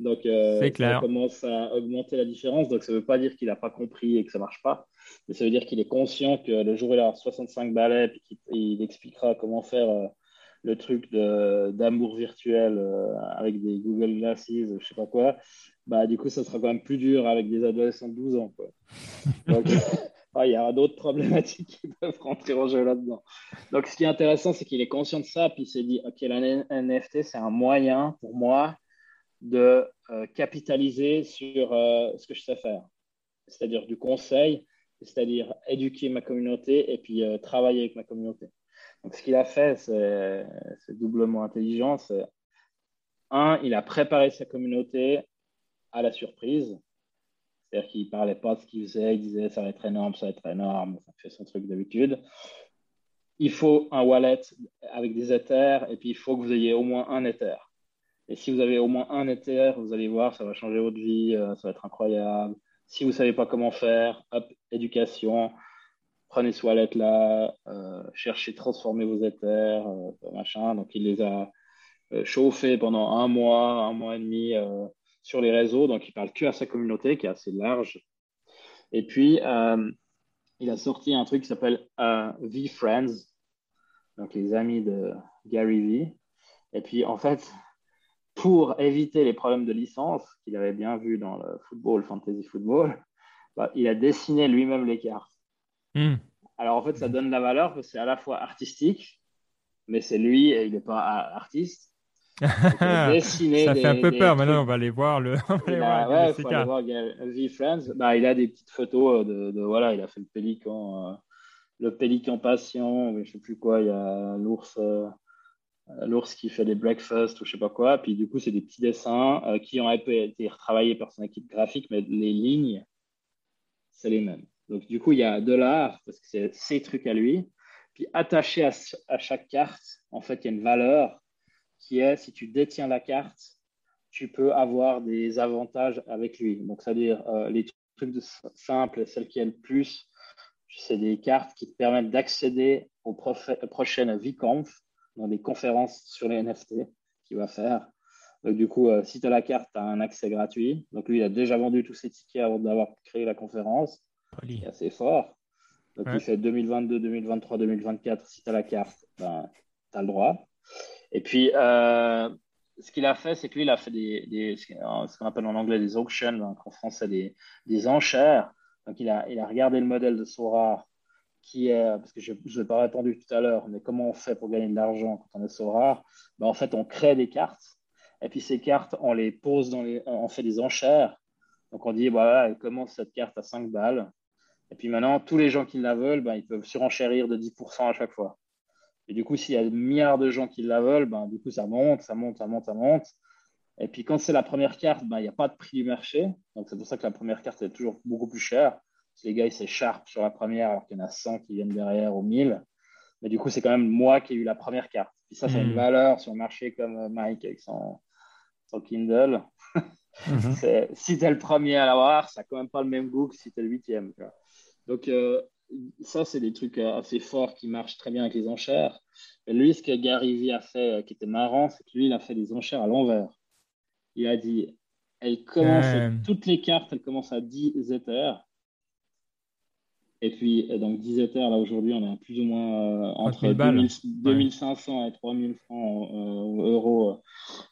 Donc, euh, c'est clair. Ça commence à augmenter la différence. Donc, ça ne veut pas dire qu'il n'a pas compris et que ça ne marche pas. Mais ça veut dire qu'il est conscient que le jour où il a soixante-cinq balais et qu'il il expliquera comment faire euh, le truc de, d'amour virtuel euh, avec des Google Glasses, je ne sais pas quoi, bah, du coup, ça sera quand même plus dur avec des adolescents de douze ans. Quoi. Donc, il euh, ah, y a d'autres problématiques qui peuvent rentrer en jeu là-dedans. Donc, ce qui est intéressant, c'est qu'il est conscient de ça. Puis, il s'est dit, OK, la N F T, c'est un moyen pour moi de euh, capitaliser sur euh, ce que je sais faire, c'est-à-dire du conseil, c'est-à-dire éduquer ma communauté et puis euh, travailler avec ma communauté. Donc, ce qu'il a fait, c'est, c'est doublement intelligent. C'est, un, il a préparé sa communauté à la surprise, c'est-à-dire qu'il ne parlait pas de ce qu'il faisait, il disait ça va être énorme, ça va être énorme, ça fait son truc d'habitude. il faut un wallet avec des Ethers et puis il faut que vous ayez au moins un Ether. Et si vous avez au moins un Ether, vous allez voir, ça va changer votre vie, ça va être incroyable. Si vous ne savez pas comment faire, hop, éducation, prenez ce wallet-là, euh, cherchez, transformez vos Ethers, euh, machin. Donc, il les a chauffés pendant un mois, un mois et demi euh, sur les réseaux. Donc, il ne parle que à sa communauté qui est assez large. Et puis, euh, il a sorti un truc qui s'appelle euh, V-Friends, donc les amis de Gary V. Et puis, en fait, pour éviter les problèmes de licence qu'il avait bien vu dans le football, le fantasy football, bah, il a dessiné lui-même les cartes. Mmh. Alors, en fait, ça donne la valeur parce que c'est à la fois artistique, mais c'est lui et il n'est pas artiste. Donc, il a dessiné ça des, fait un peu peur. Trucs. Maintenant, on va aller voir le... Il a, ouais, il faut aller voir V-Friends. Bah, il a des petites photos de... de voilà, il a fait le pélican, euh, le pélican patient, je ne sais plus quoi, il y a l'ours... Euh... l'ours qui fait des breakfasts ou je sais pas quoi, puis du coup c'est des petits dessins euh, qui ont été retravaillés par son équipe graphique, mais les lignes c'est les mêmes, donc du coup il y a de l'art parce que c'est ses trucs à lui, puis attaché à, à chaque carte en fait il y a une valeur qui est, si tu détiens la carte tu peux avoir des avantages avec lui, donc c'est à dire euh, les trucs simples, celles qui aiment le plus, c'est des cartes qui te permettent d'accéder aux prof- prochaines VidConf, dans des conférences sur les N F T qu'il va faire. Donc, du coup, euh, si tu as la carte, tu as un accès gratuit. Donc, lui, il a déjà vendu tous ses tickets avant d'avoir créé la conférence. Poli. C'est assez fort. Donc, ouais. Il fait deux mille vingt-deux, deux mille vingt-trois, deux mille vingt-quatre. Si tu as la carte, ben, tu as le droit. Et puis, euh, ce qu'il a fait, c'est que lui, il a fait des, des, ce qu'on appelle en anglais des auctions, donc en français, des, des enchères. Donc, il a, il a regardé le modèle de Sorare, qui est, parce que je ne l'ai pas répondu tout à l'heure, mais comment on fait pour gagner de l'argent quand on est Sorare? Ben en fait, on crée des cartes, et puis ces cartes, on les pose, dans les, on fait des enchères. Donc, on dit, voilà, elle commence cette carte à cinq balles. Et puis maintenant, tous les gens qui la veulent, ben, ils peuvent surenchérir de dix pour cent à chaque fois. Et du coup, s'il y a des milliards de gens qui la veulent, ben, du coup, ça monte, ça monte, ça monte, ça monte. Et puis, quand c'est la première carte, ben, il n'y a pas de prix du marché. Donc, c'est pour ça que la première carte est toujours beaucoup plus chère. Les gars, ils s'écharpent sur la première alors qu'il y en a cent qui viennent derrière ou mille. Mais du coup, c'est quand même moi qui ai eu la première carte. Puis ça, ça a une valeur sur le marché comme Mike avec son, son Kindle. Mm-hmm. C'est, si tu es le premier à l'avoir, ça n'a quand même pas le même goût que si tu es le huitième. Donc, euh, ça, c'est des trucs assez forts qui marchent très bien avec les enchères. Et lui, ce que Gary V a fait euh, qui était marrant, c'est que lui, il a fait des enchères à l'envers. Il a dit, elle commence, euh... toutes les cartes, elles commencent à dix Ethers. Et puis, donc, dix Ethers, là, aujourd'hui, on est à plus ou moins euh, entre deux mille cinq cents ouais. et trois mille francs euh, euros euh,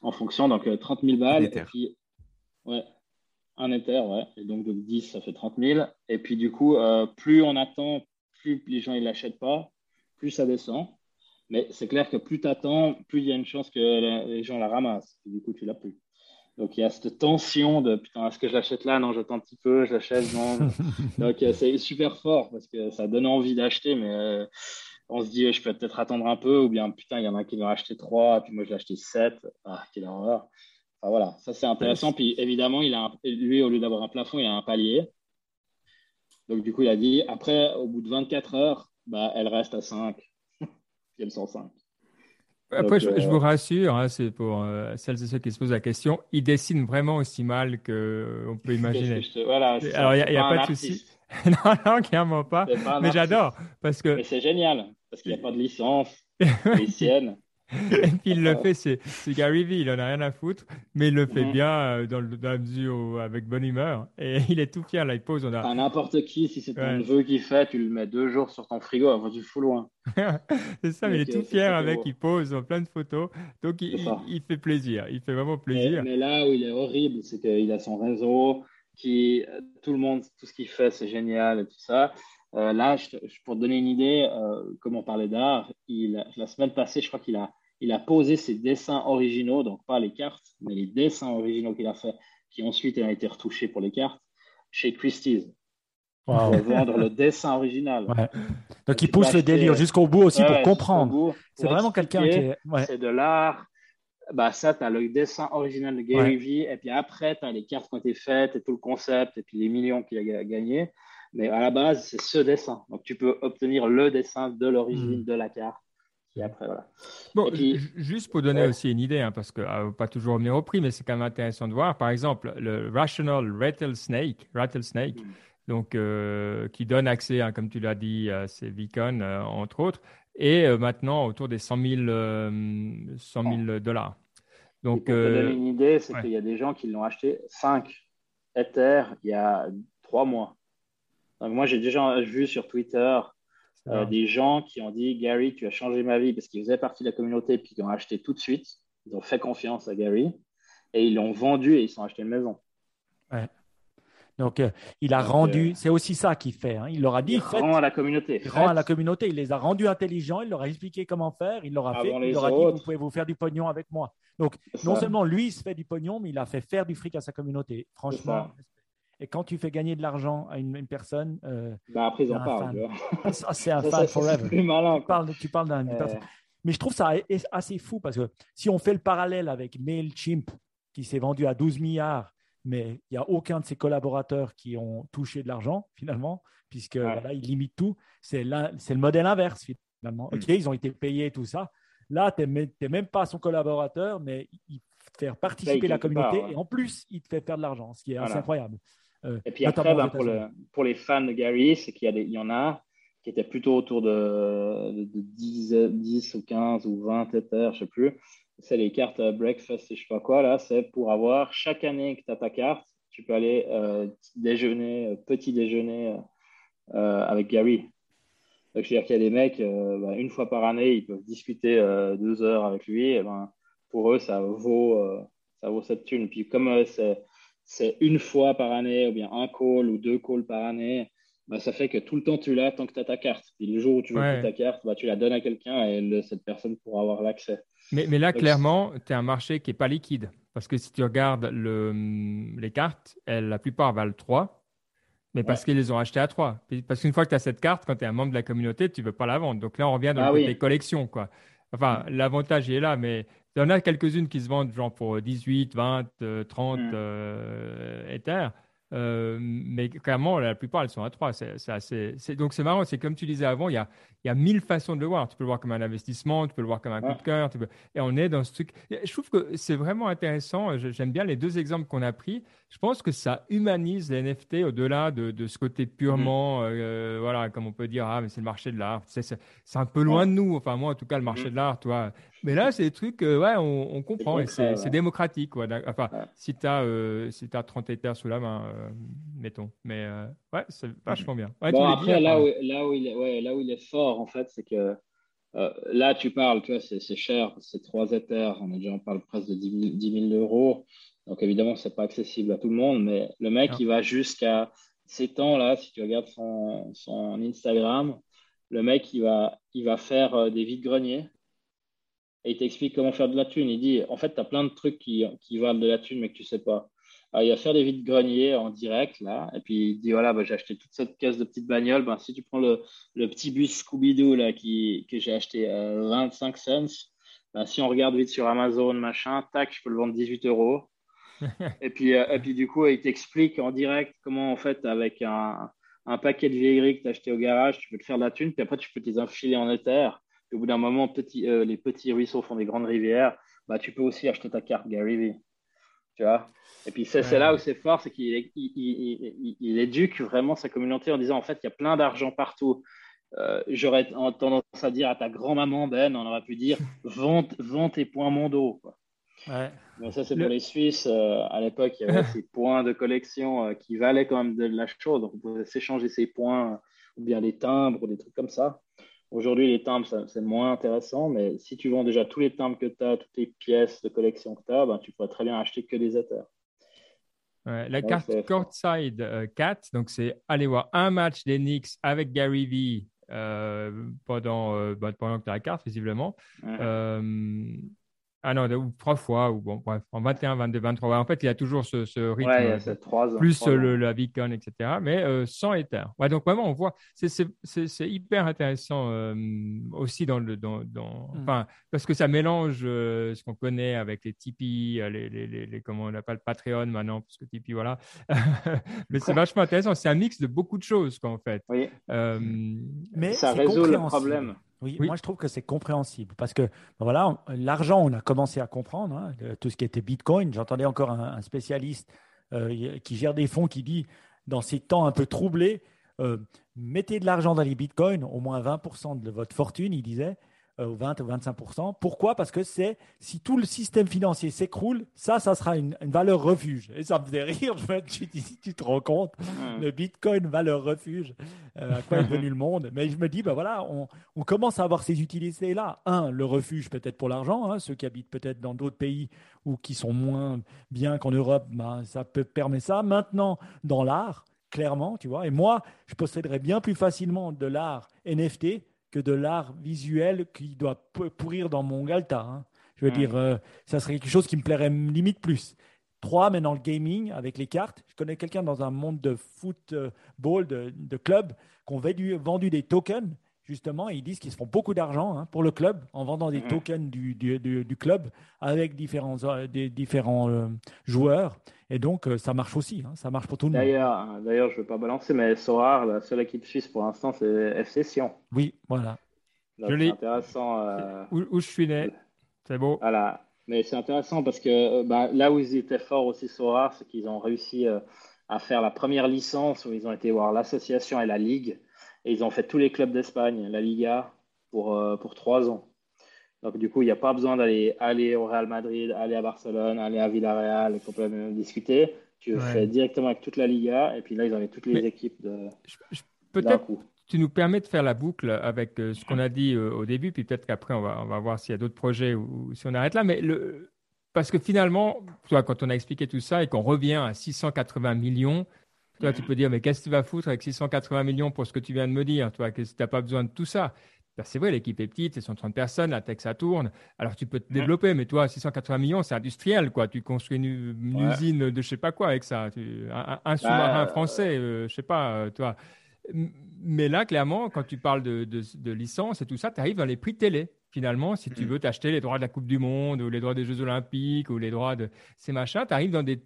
en fonction. Donc, euh, trente mille balles. Et puis, ouais, un Ether, ouais. Et donc, de dix, ça fait trente mille. Et puis, du coup, euh, plus on attend, plus les gens ne l'achètent pas, plus ça descend. Mais c'est clair que plus tu attends, plus il y a une chance que la, les gens la ramassent. Et du coup, tu ne l'as plus. Donc, il y a cette tension de « putain, est-ce que je l'achète là ? Non, j'attends un petit peu, je l'achète, non. » Donc, c'est super fort parce que ça donne envie d'acheter, mais on se dit « je peux peut-être attendre un peu » ou bien « putain, il y en a qui l'ont acheté trois, puis moi, je l'ai acheté sept. » Ah, quelle horreur. Enfin, voilà, ça, c'est intéressant. Puis, évidemment, il a un... lui, au lieu d'avoir un plafond, il a un palier. Donc, du coup, il a dit « après, au bout de vingt-quatre heures, bah, elle reste à cinq. » Puis, elle sort cinq. Après, Donc, je, je vous rassure, hein, c'est pour euh, celles et ceux qui se posent la question, ils dessinent vraiment aussi mal qu'on euh, peut imaginer. Te... Voilà, c'est, alors, il n'y a, a pas de souci. non, non, clairement pas. pas mais artiste. J'adore. Parce que... Mais c'est génial, parce qu'il n'y a pas de licence, les siennes. Et puis, il le fait, c'est, c'est Gary V, il n'en a rien à foutre, mais il le fait mmh. bien euh, dans, le, dans la mesure où, avec bonne humeur. Et il est tout fier, là, il pose. On a... À n'importe qui, si c'est ton ouais. neveu qui fait, tu le mets deux jours sur ton frigo avant du fou loin. c'est ça, mais il est tout fier avec, beau. Il pose plein de photos. Donc, il, il, il fait plaisir, il fait vraiment plaisir. Mais, mais là où il est horrible, c'est qu'il a son réseau, qui, tout le monde, tout ce qu'il fait, c'est génial et tout ça. Euh, là, je, pour te donner une idée, euh, comme on parlait d'art, il, la semaine passée, je crois qu'il a Il a posé ses dessins originaux, donc pas les cartes, mais les dessins originaux qu'il a fait, qui ensuite ont été retouchés pour les cartes, chez Christie's. Wow. Pour vendre le dessin original. Ouais. Donc, il pousse le délire jusqu'au bout aussi ouais, pour comprendre. Bout, pour c'est vraiment quelqu'un qui est… Ouais. C'est de l'art. Bah, ça, tu as le dessin original de Gary ouais. V. Et puis après, tu as les cartes qui ont été faites et tout le concept et puis les millions qu'il a gagnés. Mais à la base, c'est ce dessin. Donc, tu peux obtenir le dessin de l'origine mmh. de la carte. Et après, voilà. Bon, et puis, j- juste pour donner ouais. aussi une idée, hein, parce que euh, pas toujours revenir au prix, mais c'est quand même intéressant de voir. Par exemple, le Rational Rattlesnake, Rattlesnake mmh. donc, euh, qui donne accès, hein, comme tu l'as dit, à ces VidCon, euh, entre autres, et euh, maintenant autour des cent mille, euh, cent mille dollars. Donc, pour euh, te donner une idée, c'est ouais. qu'il y a des gens qui l'ont acheté cinq Ether il y a trois mois. Donc, moi, j'ai déjà vu sur Twitter euh, des gens qui ont dit « Gary, tu as changé ma vie » parce qu'ils faisaient partie de la communauté puis qui ont acheté tout de suite. Ils ont fait confiance à Gary et ils l'ont vendu et ils sont achetés une maison. Ouais. Donc, euh, il a Donc, rendu… Euh, c'est aussi ça qu'il fait. Hein. Il leur a dit… Il rend à la communauté. Il rend à la communauté. Il les a rendus intelligents. Il leur a expliqué comment faire. Il leur a, fait, il leur a dit « Vous pouvez vous faire du pognon avec moi ». Donc, c'est non ça. Seulement lui, il se fait du pognon, mais il a fait faire du fric à sa communauté. Franchement… Et quand tu fais gagner de l'argent à une, une personne, euh, bah après ils en parlent. Ça, c'est un ça, fan ça, ça, forever. C'est plus malin, tu parles, tu parles d'un. Euh... Mais je trouve ça assez fou parce que si on fait le parallèle avec Mailchimp, qui s'est vendu à douze milliards, mais il n'y a aucun de ses collaborateurs qui ont touché de l'argent finalement, puisque ouais. voilà, ils limitent tout. C'est, la, c'est le modèle inverse finalement. Mmh. Ok, ils ont été payés tout ça. Là, tu n'es même pas son collaborateur, mais il fait participer la communauté part, ouais. et en plus, il te fait faire de l'argent, ce qui est voilà. assez incroyable. Euh, et puis après, ben, pour, le, pour les fans de Gary, c'est qu'il y, a des, il y en a qui étaient plutôt autour de, de, de dix, dix ou quinze ou vingt Ethers, je sais plus. C'est les cartes breakfast et je sais pas quoi. Là, c'est pour avoir chaque année que tu as ta carte, tu peux aller euh, déjeuner, petit déjeuner euh, avec Gary. Donc, je veux dire qu'il y a des mecs, euh, ben, une fois par année, ils peuvent discuter euh, deux heures avec lui. Et ben, pour eux, ça vaut, euh, ça vaut cette thune. Puis comme euh, c'est. c'est une fois par année ou bien un call ou deux calls par année, bah, ça fait que tout le temps tu l'as tant que tu as ta carte. Puis le jour où tu veux ouais. ta carte, bah, tu la donnes à quelqu'un et le, cette personne pourra avoir l'accès. Mais, mais là, donc, clairement, tu as un marché qui n'est pas liquide. Parce que si tu regardes le, les cartes, elles, la plupart valent trois, mais ouais. parce qu'ils les ont achetées à trois. Parce qu'une fois que tu as cette carte, quand tu es un membre de la communauté, tu ne veux pas la vendre. Donc là, on revient dans ah, les oui. collections, quoi. Enfin, mmh. l'avantage est là, mais… Il y en a quelques-unes qui se vendent genre pour dix-huit, vingt, trente mmh. euh, Ethers, euh, mais clairement, la plupart, elles sont à trois. C'est, c'est assez, c'est, donc, c'est marrant, c'est comme tu disais avant, il y a, il y a mille façons de le voir. Tu peux le voir comme un investissement, tu peux le voir comme un ouais. coup de cœur. Tu peux, et on est dans ce truc. Je trouve que c'est vraiment intéressant. Je, j'aime bien les deux exemples qu'on a pris. Je pense que ça humanise les N F T au-delà de, de ce côté purement, mmh. euh, voilà, comme on peut dire, ah, mais c'est le marché de l'art. C'est, c'est, c'est un peu loin ouais. de nous. Enfin, moi, en tout cas, le marché mmh. de l'art, toi. Mais là, c'est des trucs, euh, ouais, on, on comprend c'est et c'est, ouais. c'est démocratique, quoi. Enfin, ouais. si tu as euh, si tu as trente Ethers sous la main, euh, mettons. Mais euh, ouais, c'est vachement bien. Ouais, bon, après, dit, là, où, là, où il est, ouais, là où il est fort, en fait, c'est que euh, là, tu parles, tu vois, c'est, c'est cher, c'est trois Ethers, on, on parle presque de dix mille euros. Donc, évidemment, c'est pas accessible à tout le monde, mais le mec, ah. il va jusqu'à ces temps-là, si tu regardes son, son Instagram, le mec, il va, il va faire euh, des vides-greniers. Et il t'explique comment faire de la thune. Il dit, en fait, tu as plein de trucs qui, qui valent de la thune, mais que tu ne sais pas. Alors, il va faire des vides-greniers en direct, là. Et puis, il dit, voilà, bah, j'ai acheté toute cette caisse de petites bagnoles. Bah, si tu prends le, le petit bus Scooby-Doo, là, qui, que j'ai acheté à vingt-cinq cents, bah, si on regarde vite sur Amazon, machin, tac, je peux le vendre dix-huit euros. et, puis, euh, et puis, du coup, il t'explique en direct comment, en fait, avec un, un paquet de vieilleries que tu as acheté au garage, tu peux te faire de la thune. Puis après, tu peux te les enfiler en Ether. Au bout d'un moment, petit, euh, les petits ruisseaux font des grandes rivières. Bah, tu peux aussi acheter ta carte Gary V. Tu vois ? Et puis, c'est, ouais, c'est là où c'est fort, c'est qu'il il, il, il, il éduque vraiment sa communauté en disant, en fait, il y a plein d'argent partout. Euh, j'aurais tendance à dire à ta grand-maman, Ben, on aurait pu dire, vends, vends tes points Mondo. Quoi. Ouais. Bon, ça, c'est Le... pour les Suisses. Euh, à l'époque, il y avait ces points de collection euh, qui valaient quand même de la chose. Donc, on pouvait s'échanger ces points, ou bien des timbres, ou des trucs comme ça. Aujourd'hui, les timbres, ça, c'est moins intéressant, mais si tu vends déjà tous les timbres que tu as, toutes les pièces de collection que tu as, ben, tu pourrais très bien acheter que des Ethers. Ouais, la donc, carte c'est... Courtside euh, quatre, donc c'est aller voir un match des Knicks avec Gary V euh, pendant, euh, bah, pendant que tu as la carte, visiblement. Ouais. Euh, Ah non, ou trois fois, ou bon, bref, en vingt et un, vingt-deux, vingt-trois. En fait, il y a toujours ce, ce rythme, ouais, de, trois ans, plus trois ans. Le, la VidCon, et cetera, mais euh, sans Ether. Ouais, donc vraiment, on voit, c'est, c'est, c'est, c'est hyper intéressant euh, aussi dans le, dans, dans, mm. enfin, parce que ça mélange euh, ce qu'on connaît avec les Tipeee, les, les, les, les comment on appelle, Patreon maintenant, parce que Tipeee, voilà. Mais c'est vachement intéressant. C'est un mix de beaucoup de choses, quoi, en fait. Oui. Euh, mais ça résout le problème. Oui, oui, moi je trouve que c'est compréhensible parce que ben voilà, on, l'argent, on a commencé à comprendre, hein, le, tout ce qui était Bitcoin. J'entendais encore un, un spécialiste euh, qui gère des fonds qui dit dans ces temps un peu troublés, euh, mettez de l'argent dans les Bitcoins, au moins vingt pour cent de votre fortune, il disait, euh, vingt ou vingt-cinq pour cent. Pourquoi ? Parce que c'est, si tout le système financier s'écroule, ça, ça sera une, une valeur refuge. Et ça me faisait rire, je me suis dit, si tu te rends compte, le Bitcoin, valeur refuge, euh, à quoi est devenu le monde ? Mais je me dis, ben voilà, on, on commence à avoir ces utilités-là. Un, le refuge peut-être pour l'argent, hein, ceux qui habitent peut-être dans d'autres pays ou qui sont moins bien qu'en Europe, ben, ça peut permettre ça. Maintenant, dans l'art, clairement, tu vois, et moi, je posséderais bien plus facilement de l'art N F T que de l'art visuel qui doit pourrir dans mon Galta. Hein. Je veux mmh. dire, euh, ça serait quelque chose qui me plairait limite plus. Trois, mais dans le gaming, avec les cartes, je connais quelqu'un dans un monde de football, de, de club, qui ont vendu, vendu des tokens, justement, et ils disent qu'ils se font beaucoup d'argent, hein, pour le club en vendant des mmh. tokens du, du, du, du club avec différents, euh, des, différents euh, joueurs. Et donc, euh, ça marche aussi. Hein, ça marche pour tout le d'ailleurs, monde. D'ailleurs, je ne veux pas balancer, mais Sorare, la seule équipe suisse pour l'instant, c'est F C Sion. Oui, voilà. Donc, joli. C'est intéressant. Euh... Où, où je suis né. C'est beau. Voilà. Mais c'est intéressant parce que bah, là où ils étaient forts aussi, Sorare, c'est qu'ils ont réussi euh, à faire la première licence où ils ont été voir l'association et la Ligue. Et ils ont fait tous les clubs d'Espagne, la Liga, pour, euh, pour trois ans. Donc, du coup, il n'y a pas besoin d'aller aller au Real Madrid, aller à Barcelone, aller à Villarreal, complètement discuter. Tu ouais. fais directement avec toute la Liga. Et puis là, ils avaient toutes les mais équipes de, je, je, peut-être d'un coup. Tu nous permets de faire la boucle avec euh, ce qu'on a dit euh, au début. Puis peut-être qu'après, on va, on va voir s'il y a d'autres projets ou, ou si on arrête là. Mais le, parce que finalement, toi, quand on a expliqué tout ça et qu'on revient à six cent quatre-vingts millions, toi, tu peux dire, mais qu'est-ce que tu vas foutre avec six cent quatre-vingts millions pour ce que tu viens de me dire, toi, que tu n'as pas besoin de tout ça. Ben c'est vrai, l'équipe est petite, c'est cent trente personnes, la tech, ça tourne. Alors, tu peux te développer, mais toi, six cent quatre-vingts millions, c'est industriel, quoi. Tu construis une, une ouais. usine de je ne sais pas quoi avec ça. Tu, un, un sous-marin bah, français, euh, je ne sais pas, euh, toi. Mais là, clairement, quand tu parles de, de, de licence et tout ça, tu arrives dans les prix télé. Finalement, si tu veux t'acheter les droits de la Coupe du Monde ou les droits des Jeux Olympiques ou les droits de ces machins, tu arrives dans des…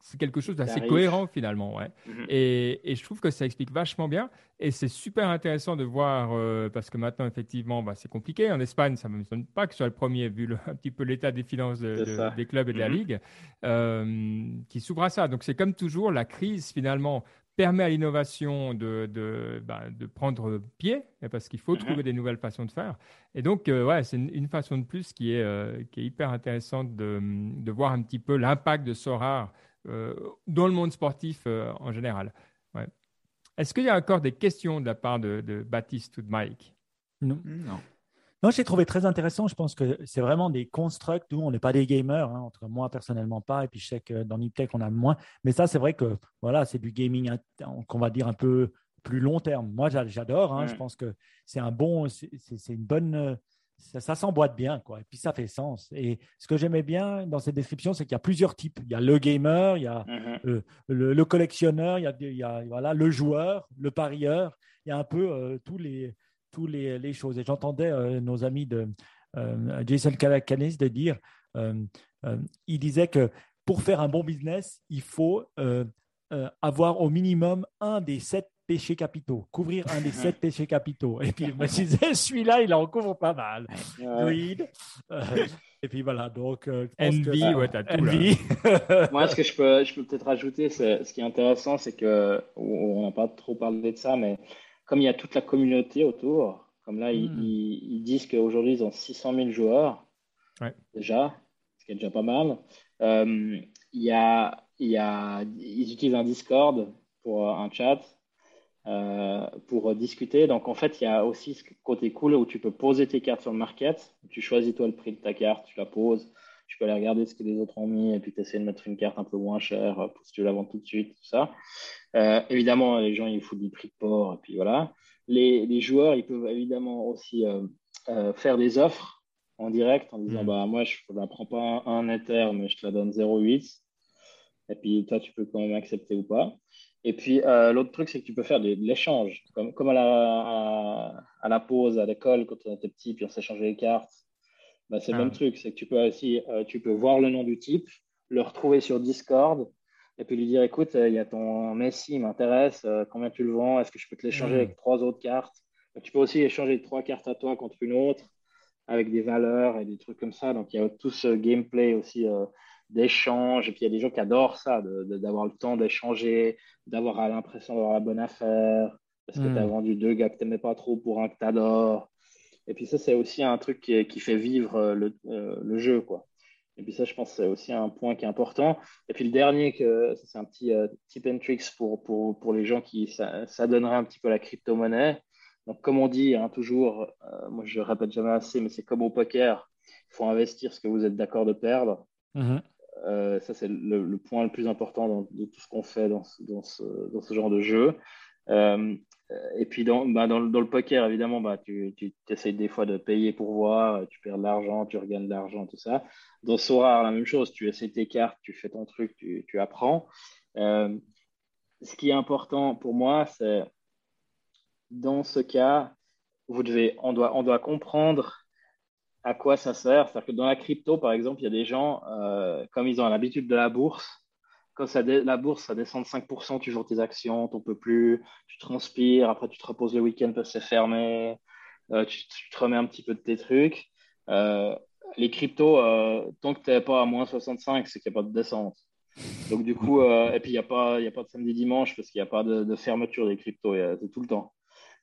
C'est quelque chose d'assez Paris. cohérent finalement. Ouais. Mm-hmm. Et, et je trouve que ça explique vachement bien. Et c'est super intéressant de voir, euh, parce que maintenant, effectivement, bah, c'est compliqué. En Espagne, ça ne m'étonne pas que ce soit le premier, vu le, un petit peu l'état des finances de, de, des clubs et de mm-hmm. la Ligue, euh, qui s'ouvre à ça. Donc, c'est comme toujours, la crise finalement permet à l'innovation de, de, bah, de prendre pied, parce qu'il faut mm-hmm. trouver des nouvelles façons de faire. Et donc, euh, ouais, c'est une, une façon de plus qui est, euh, qui est hyper intéressante de, de voir un petit peu l'impact de Sorare euh, dans le monde sportif euh, en général. Ouais. Est-ce qu'il y a encore des questions de la part de, de Baptiste ou de Mike ? Non. Non. Non, j'ai trouvé très intéressant. Je pense que c'est vraiment des constructs. Nous, on n'est pas des gamers. Hein, entre moi, personnellement, pas. Et puis, je sais que dans NipTech, on a moins. Mais ça, c'est vrai que voilà, c'est du gaming qu'on va dire un peu plus long terme. Moi, j'adore. Hein, mmh. Je pense que c'est un bon… C'est, c'est une bonne… Ça, ça s'emboîte bien, quoi. Et puis, ça fait sens. Et ce que j'aimais bien dans cette description, c'est qu'il y a plusieurs types. Il y a le gamer, il y a mmh. le, le, le collectionneur, il y a, il y a voilà, le joueur, le parieur. Il y a un peu euh, tous les… Tous les, les choses. Et j'entendais euh, nos amis de euh, Jason Calacanis de dire, euh, euh, il disait que pour faire un bon business, il faut euh, euh, avoir au minimum un des sept péchés capitaux, couvrir un des sept péchés capitaux. Et puis moi je disais, celui-là, il en couvre pas mal. Greed. Euh, et puis voilà, donc euh, envy, euh, ouais, t'as tout envy. Là. Moi, ce que je peux, je peux peut-être rajouter, c'est, ce qui est intéressant, c'est que on n'a pas trop parlé de ça, mais comme il y a toute la communauté autour, comme là, mmh. ils, ils disent qu'aujourd'hui, ils ont six cent mille joueurs, ouais. déjà, ce qui est déjà pas mal. Euh, il y a, il y a, ils utilisent un Discord pour un chat, euh, pour discuter. Donc, en fait, il y a aussi ce côté cool où tu peux poser tes cartes sur le market. Tu choisis, toi, le prix de ta carte, tu la poses. Tu peux aller regarder ce que les autres ont mis et puis tu essaies de mettre une carte un peu moins chère pour si tu la vends tout de suite, tout ça. Euh, évidemment, les gens, ils foutent des prix de port et puis voilà. Les, les joueurs, ils peuvent évidemment aussi euh, euh, faire des offres en direct en disant mmh. bah moi je ne la prends pas un Ether mais je te la donne zéro virgule huit et puis toi tu peux quand même accepter ou pas. Et puis euh, l'autre truc c'est que tu peux faire de, de l'échange comme, comme à, la, à, à la pause à l'école quand on était petit puis on s'échangeait les cartes. Bah, c'est ah. le même truc, c'est que tu peux aussi euh, tu peux voir le nom du type, le retrouver sur Discord et puis lui dire écoute il euh, y a ton Messi, il m'intéresse, euh, combien tu le vends, est-ce que je peux te l'échanger mmh. avec trois autres cartes. Donc, tu peux aussi échanger trois cartes à toi contre une autre avec des valeurs et des trucs comme ça. Donc, il y a tout ce gameplay aussi euh, d'échange. Et puis, il y a des gens qui adorent ça, de, de, d'avoir le temps d'échanger, d'avoir l'impression d'avoir la bonne affaire parce que mmh. tu as vendu deux gars que tu n'aimais pas trop pour un que tu adores. Et puis, ça, c'est aussi un truc qui, qui fait vivre le, euh, le jeu, quoi. Et puis, ça, je pense que c'est aussi un point qui est important. Et puis, le dernier, que, c'est un petit euh, tip and tricks pour, pour, pour les gens qui ça, ça donnerait un petit peu la crypto-monnaie. Donc, comme on dit hein, toujours, euh, moi je ne répète jamais assez, mais c'est comme au poker, il faut investir ce que vous êtes d'accord de perdre. Mmh. Euh, ça, c'est le, le point le plus important dans, de tout ce qu'on fait dans, dans, ce, dans ce genre de jeu. Euh, et puis, dans, bah, dans, dans le poker, évidemment, bah, tu, tu essayes des fois de payer pour voir, tu perds de l'argent, tu regagnes de l'argent, tout ça. Dans Sorare, la même chose, tu essayes tes cartes, tu fais ton truc, tu, tu apprends. Euh, ce qui est important pour moi, c'est dans ce cas, vous devez, on, doit, on doit comprendre à quoi ça sert. C'est-à-dire que dans la crypto, par exemple, il y a des gens, euh, comme ils ont l'habitude de la bourse, quand ça dé- la bourse, ça descend de cinq pour cent, tu vends tes actions, tu n'en peux plus, tu transpires, après tu te reposes le week-end parce que c'est fermé, euh, tu, tu te remets un petit peu de tes trucs. Euh, les cryptos, euh, tant que tu n'es pas à moins soixante-cinq, c'est qu'il n'y a pas de descente. Donc du coup, euh, et puis il n'y a, a pas de samedi-dimanche parce qu'il n'y a pas de, de fermeture des cryptos, c'est tout le temps.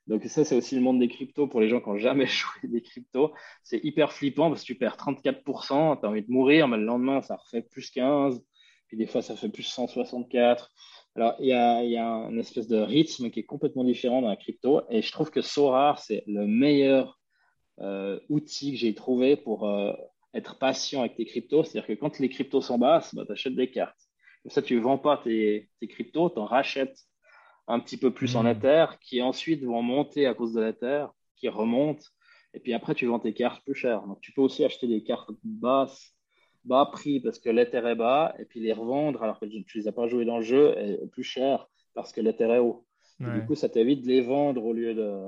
Donc ça, c'est aussi le monde des cryptos. Pour les gens qui n'ont jamais joué des cryptos, c'est hyper flippant parce que tu perds trente-quatre pour cent, tu as envie de mourir, mais le lendemain, ça refait plus quinze, puis des fois, ça fait plus cent soixante-quatre. Alors, il y a, y a une espèce de rythme qui est complètement différent dans la crypto et je trouve que Sorare, c'est le meilleur euh, outil que j'ai trouvé pour euh, être patient avec tes cryptos. C'est-à-dire que quand les cryptos s'embassent, bah, tu achètes des cartes. Comme ça, tu ne vends pas tes, tes cryptos, tu en rachètes un petit peu plus mmh. en Ether, qui ensuite vont monter à cause de l'Ether, qui remonte, et puis après, tu vends tes cartes plus chères. Donc, tu peux aussi acheter des cartes basses, bas prix, parce que l'Ether est bas, et puis les revendre, alors que tu ne les as pas jouées dans le jeu, et plus cher, parce que l'Ether est haut. Ouais. Et du coup, ça t'évite de les vendre au lieu de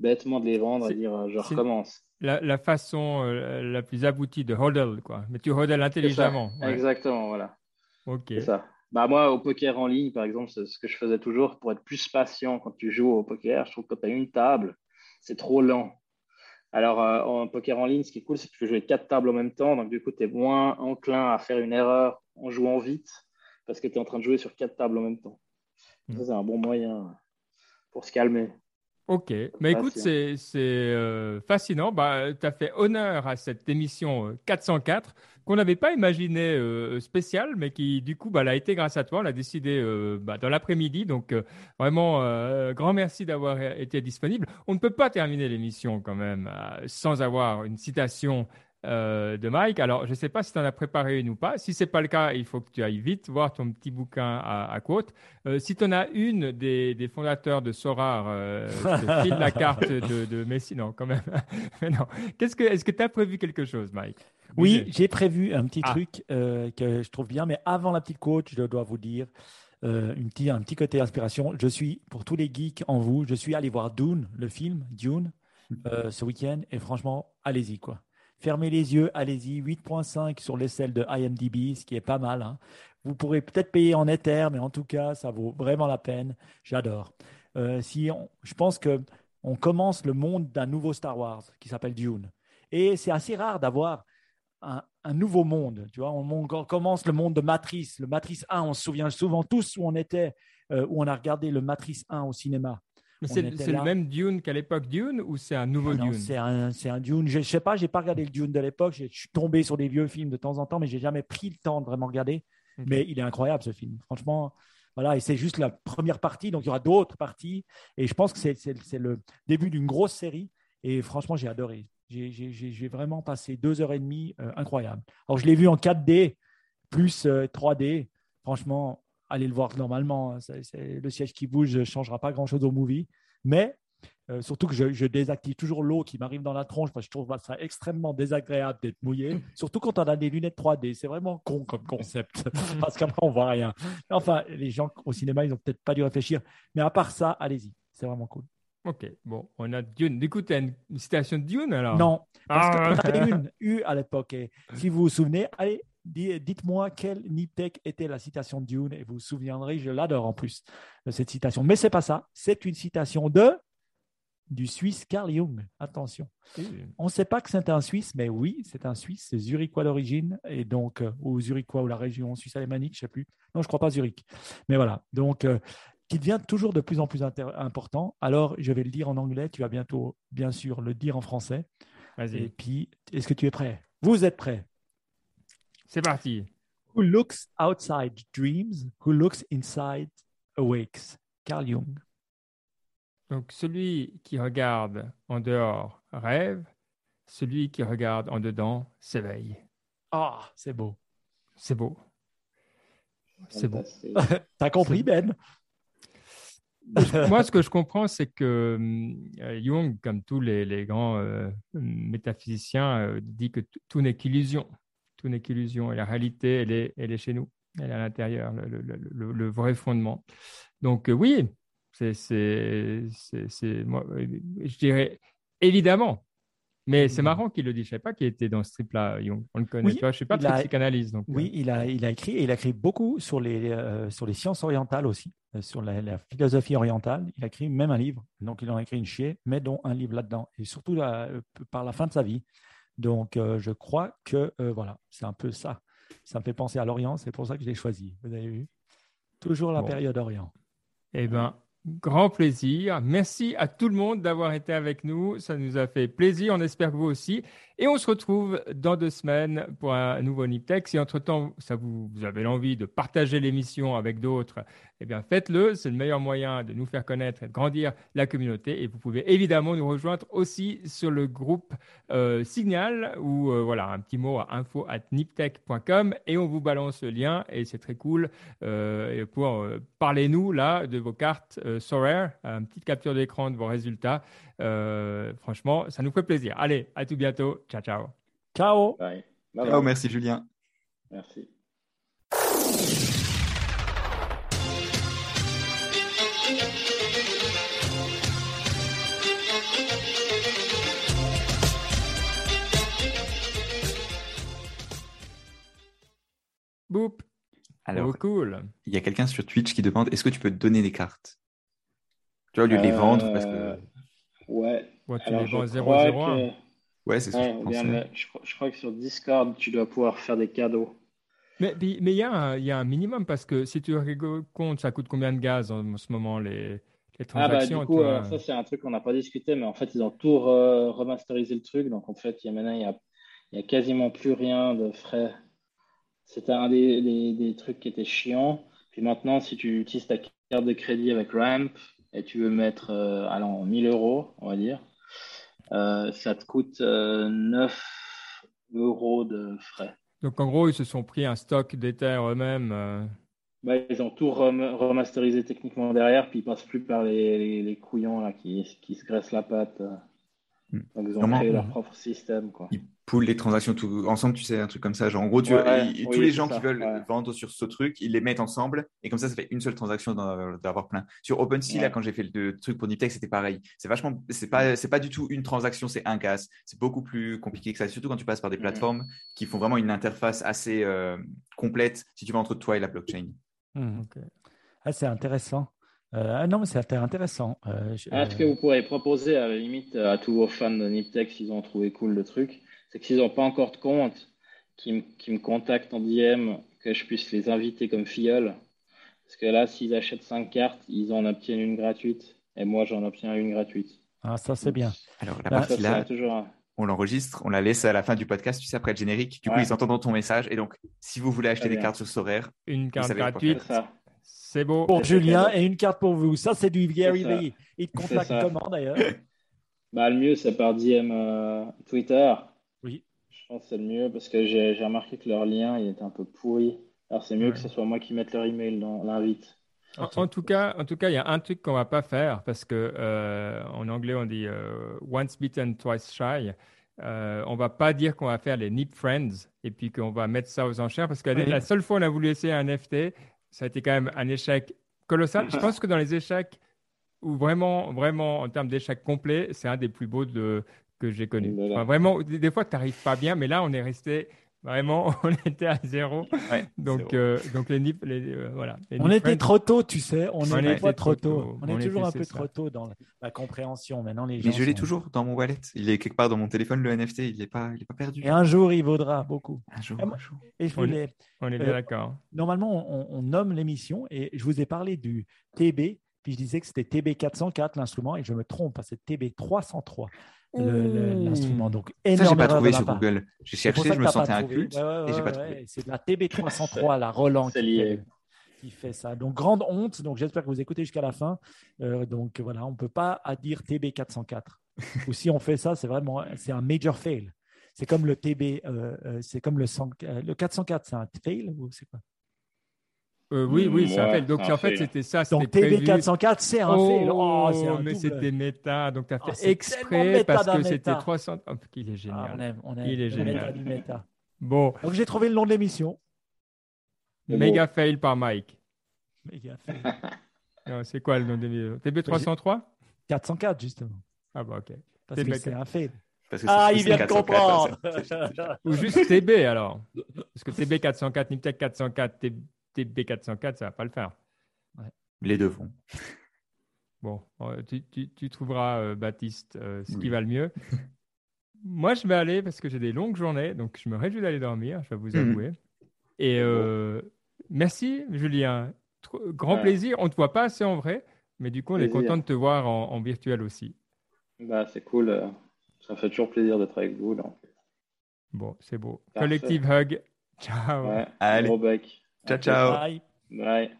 bêtement de les vendre c'est, et dire « je recommence ». La, la façon euh, la plus aboutie de hodl, quoi. Mais tu hodl intelligemment. Ouais. Exactement, voilà. Ok. C'est ça. Bah moi, au poker en ligne, par exemple, c'est ce que je faisais toujours pour être plus patient quand tu joues au poker. Je trouve que quand tu as une table, c'est trop lent. Alors, euh, en poker en ligne, ce qui est cool, c'est que tu peux jouer quatre tables en même temps. Donc, du coup, tu es moins enclin à faire une erreur en jouant vite parce que tu es en train de jouer sur quatre tables en même temps. Mmh. Ça, c'est un bon moyen pour se calmer. Ok. Mais écoute, c'est, c'est euh, fascinant. Bah, tu as fait honneur à cette émission quatre cent quatre qu'on n'avait pas imaginée euh, spéciale, mais qui, du coup, bah, l'a été grâce à toi. On l'a décidé euh, bah, dans l'après-midi. Donc, euh, vraiment, euh, grand merci d'avoir été disponible. On ne peut pas terminer l'émission quand même euh, sans avoir une citation Euh, de Mike. Alors, je ne sais pas si tu en as préparé une ou pas. Si ce n'est pas le cas, il faut que tu ailles vite voir ton petit bouquin à, à quote. Euh, si tu en as une des, des fondateurs de Sorare, euh, je te file la carte de, de Messi. Non, quand même. non. Qu'est-ce que, est-ce que tu as prévu quelque chose, Mike? Oui, je... j'ai prévu un petit ah. truc euh, que je trouve bien, mais avant la petite quote, je dois vous dire euh, une petite, un petit côté inspiration. Je suis, pour tous les geeks en vous, je suis allé voir Dune, le film Dune, euh, ce week-end. Et franchement, allez-y, quoi. Fermez les yeux, allez-y, huit virgule cinq sur l'aisselle de I M D B, ce qui est pas mal. Hein. Vous pourrez peut-être payer en Ether, mais en tout cas, ça vaut vraiment la peine. J'adore. Euh, si on, je pense qu'on commence le monde d'un nouveau Star Wars qui s'appelle Dune. Et c'est assez rare d'avoir un, un nouveau monde. Tu vois, on, on commence le monde de Matrix. Le Matrix un, on se souvient souvent tous où on était, euh, où on a regardé le Matrix un au cinéma. Mais c'est, c'est le même Dune qu'à l'époque Dune ou c'est un nouveau ah non, Dune c'est un, c'est un Dune. Je ne sais pas, je n'ai pas regardé le Dune de l'époque. Je suis tombé sur des vieux films de temps en temps, mais je n'ai jamais pris le temps de vraiment regarder. Okay. Mais il est incroyable ce film. Franchement, voilà. Et c'est juste la première partie, donc il y aura d'autres parties. Et je pense que c'est, c'est, c'est le début d'une grosse série. Et franchement, j'ai adoré. J'ai, j'ai, j'ai vraiment passé deux heures et demie euh, incroyables. Alors, je l'ai vu en quatre D plus euh, trois D. Franchement, allez le voir normalement, c'est, c'est, le siège qui bouge ne changera pas grand-chose au movie, mais Euh, surtout que je, je désactive toujours l'eau qui m'arrive dans la tronche parce que je trouve ça extrêmement désagréable d'être mouillé, surtout quand on a des lunettes trois D. C'est vraiment con comme concept parce qu'après, on ne voit rien. Enfin, les gens au cinéma, ils n'ont peut-être pas dû réfléchir. Mais à part ça, allez-y. C'est vraiment cool. Ok, bon, on a Dune. Du coup, tu as une citation de Dune alors ? Non, parce ah, qu'on avait une U à l'époque. Et si vous vous souvenez, allez, dites-moi quelle NipTech était la citation de Dune et vous vous souviendrez, je l'adore en plus, de cette citation. Mais ce n'est pas ça. C'est une citation de... du Suisse Carl Jung, attention. Oui. On ne sait pas que c'est un Suisse, mais oui, c'est un Suisse, c'est Zurichois d'origine, et donc, euh, ou Zurichois, ou la région suisse alémanique, je ne sais plus. Non, je ne crois pas Zurich. Mais voilà, donc, euh, qui devient toujours de plus en plus inter- important. Alors, je vais le dire en anglais, tu vas bientôt, bien sûr, le dire en français. Vas-y. Et puis, est-ce que tu es prêt ? Vous êtes prêts ? C'est parti. Who looks outside dreams, who looks inside awakes. Carl Jung. Donc, celui qui regarde en dehors rêve, celui qui regarde en dedans s'éveille. Ah, oh, c'est beau. C'est beau. C'est beau. T'as compris, Ben ? Moi, ce que je comprends, c'est que euh, Jung, comme tous les, les grands euh, métaphysiciens, euh, dit que t- tout n'est qu'illusion. Tout n'est qu'illusion. Et la réalité, elle est, elle est chez nous. Elle est à l'intérieur, le, le, le, le vrai fondement. Donc, euh, oui. C'est, c'est, c'est, c'est, moi, je dirais évidemment, mais c'est marrant qu'il le dise. Je ne savais pas qu'il était dans ce trip-là, Jung. On le connaît, oui, tu vois, je ne suis pas psychanalyste. Donc, oui, euh... il, a, il a écrit, et il a écrit beaucoup sur les, euh, sur les sciences orientales aussi, euh, sur la, la philosophie orientale. Il a écrit même un livre, donc il en a écrit une chier, mais dont un livre là-dedans, et surtout là, par la fin de sa vie. Donc, euh, je crois que, euh, voilà, c'est un peu ça. Ça me fait penser à l'Orient, c'est pour ça que je l'ai choisi. Vous avez vu ? Toujours la bon. Période Orient. Eh bien, grand plaisir. Merci à tout le monde d'avoir été avec nous. Ça nous a fait plaisir. On espère que vous aussi. Et on se retrouve dans deux semaines pour un nouveau NipTech. Si entre-temps, ça vous, vous avez l'envie de partager l'émission avec d'autres, eh bien, faites-le. C'est le meilleur moyen de nous faire connaître et de grandir la communauté. Et vous pouvez évidemment nous rejoindre aussi sur le groupe euh, Signal ou euh, voilà, un petit mot à info arobase niptech point com et on vous balance le lien et c'est très cool. Euh, pour euh, parlez-nous là de vos cartes euh, Sorare, une petite capture d'écran de vos résultats. Euh, franchement, ça nous fait plaisir. Allez, à tout bientôt. Ciao, ciao. Ciao. Bye. Bye bye. Ciao, merci Julien. Merci. Boop. Alors, oh, cool. Il y a quelqu'un sur Twitch qui demande, est-ce que tu peux te donner des cartes ? Tu vois, au lieu de les euh... vendre parce que... Ouais. Ouais, tu alors, les vends zéro zéro un. Ouais, c'est ça. Ouais, je, bien, je, je crois que sur Discord, tu dois pouvoir faire des cadeaux. Mais il mais y, y a un minimum parce que si tu comptes, ça coûte combien de gaz en, en ce moment les, les transactions? Ah bah, du coup, euh, ça, c'est un truc qu'on n'a pas discuté, mais en fait, ils ont tout re- remasterisé le truc. Donc, en fait, y a, maintenant, il n'y a, y a quasiment plus rien de frais. C'était un des, des, des trucs qui était chiant. Puis maintenant, si tu utilises ta carte de crédit avec Ramp et tu veux mettre euh, alors, mille euros, on va dire, Euh, ça te coûte euh, neuf euros de frais. Donc, en gros, ils se sont pris un stock d'Ether eux-mêmes. Euh... Bah, ils ont tout rem- remasterisé techniquement derrière, puis ils ne passent plus par les, les, les couillons là, qui, qui se graissent la patte. Donc, ils ont Comment, créé leur propre système, quoi. Ils poolent les transactions tout... ensemble, tu sais, un truc comme ça. Genre, en gros, tu ouais, veux, ouais, ils, oui, tous les gens ça, qui veulent ouais. vendre sur ce truc, ils les mettent ensemble. Et comme ça, ça fait une seule transaction d'en avoir plein. Sur OpenSea, ouais. là, quand j'ai fait le truc pour NipTech, c'était pareil. C'est vachement, c'est pas, c'est pas du tout une transaction, c'est un gaz. C'est beaucoup plus compliqué que ça. Surtout quand tu passes par des plateformes mmh. qui font vraiment une interface assez euh, complète, si tu veux, entre toi et la blockchain. Mmh, okay. Ah, c'est intéressant. Euh, non, mais c'est intéressant. Euh, je, euh... Ce que vous pourrez proposer à la limite à tous vos fans de NipTech, s'ils ont trouvé cool le truc, c'est que s'ils n'ont pas encore de compte, qu'ils me, qu'ils me contactent en D M, que je puisse les inviter comme filleuls. Parce que là, s'ils achètent cinq cartes, ils en obtiennent une gratuite. Et moi, j'en obtiens une gratuite. Ah, ça, c'est bien. Alors, la là, partie là, toujours... on l'enregistre, on la laisse à la fin du podcast, tu sais, après le générique. Du ouais. coup, ils entendent ton message. Et donc, si vous voulez acheter des cartes sur Sorare, une carte gratuite. C'est ça. C'est beau. Pour c'est Julien et une carte pour vous. Ça, c'est du Gary Vaynerchuk. Il te contacte comment d'ailleurs ? Bah, le mieux, c'est par D M euh, Twitter. Oui. Je pense que c'est le mieux parce que j'ai, j'ai remarqué que leur lien il était un peu pourri. Alors, c'est mieux ouais. que ce soit moi qui mette leur email dans l'invite. En, en tout cas, en tout cas, il y a un truc qu'on va pas faire parce que euh, en anglais on dit euh, once bitten, twice shy. Euh, on va pas dire qu'on va faire les Nip Friends et puis qu'on va mettre ça aux enchères parce que oui. la seule fois où on a voulu essayer un N F T, ça a été quand même un échec colossal. Je pense que dans les échecs où vraiment, vraiment en termes d'échecs complets, c'est un des plus beaux de, que j'ai connu. Enfin, vraiment, des, des fois tu arrives pas bien, mais là on est resté. Vraiment, on était à zéro. Ouais, donc, euh, donc les nips, les, euh, voilà. Les on était trop tôt, tu sais. On, on était, était trop tôt. tôt. On, on est toujours un peu ça. trop tôt dans la compréhension. Maintenant, les gens. Mais je l'ai sont... toujours dans mon wallet. Il est quelque part dans mon téléphone, le N F T. Il n'est pas, il est pas perdu. Et un jour, il vaudra beaucoup. Un jour. Un jour. Et je voulais, on est, on est euh, d'accord. Normalement, on, on nomme l'émission et je vous ai parlé du T B. Puis je disais que c'était T B quatre cent quatre l'instrument et je me trompe parce que c'est T B trois cent trois. Le, le, l'instrument. Donc, ça, je n'ai pas trouvé sur part. Google. J'ai cherché, je me sentais inculte ouais, ouais, ouais, et je n'ai pas trouvé. Ouais. C'est la T B trois cent trois, la Roland qui fait, qui fait ça. Donc, grande honte. Donc, j'espère que vous écoutez jusqu'à la fin. Euh, donc, voilà, on ne peut pas dire T B quatre cent quatre. Ou si on fait ça, c'est vraiment c'est un major fail. C'est comme le T B, euh, c'est comme le, cent, euh, le quatre cent quatre, c'est un fail ou c'est quoi? Euh, oui, oui, ouais, c'est un fail. Donc, en fait, fait, c'était ça. C'était donc, T B quatre cent quatre, c'est un oh, fail. Oh, c'est un mais double. C'était méta. Donc, tu as fait oh, exprès parce que méta. C'était trois cents. Oh, il est génial. Ah, on aime, on aime. Il est génial. Méta méta. Bon. Donc, j'ai trouvé le nom de l'émission. Méga bon. Fail par Mike. Méga fail. Non, c'est quoi le nom de l'émission? T B trois cent trois quatre cent quatre, justement. Ah, bah, ok. Parce T B... que c'est un fail. Parce que ah, il vient de comprendre. Ou juste T B, alors. Parce que T B quatre cent quatre, NipTech quatre cent quatre, T B. T B quatre cent quatre, ça ne va pas le faire. Ouais. Les deux vont. Bon, tu, tu, tu trouveras, euh, Baptiste, euh, ce oui. qui va le mieux. Moi, je vais aller parce que j'ai des longues journées, donc je me réjouis d'aller dormir, je vais vous avouer. Mmh. Et euh, bon. Merci, Julien. Tr- grand ouais. plaisir. On ne te voit pas assez en vrai, mais du coup, on plaisir. Est content de te voir en, en virtuel aussi. Bah, c'est cool. Ça me fait toujours plaisir d'être avec vous. Donc. Bon, c'est beau. Parfait. Collective Hug. Ciao. Ouais. Allez. Gros bec. Ciao, ciao. Bye. Bye.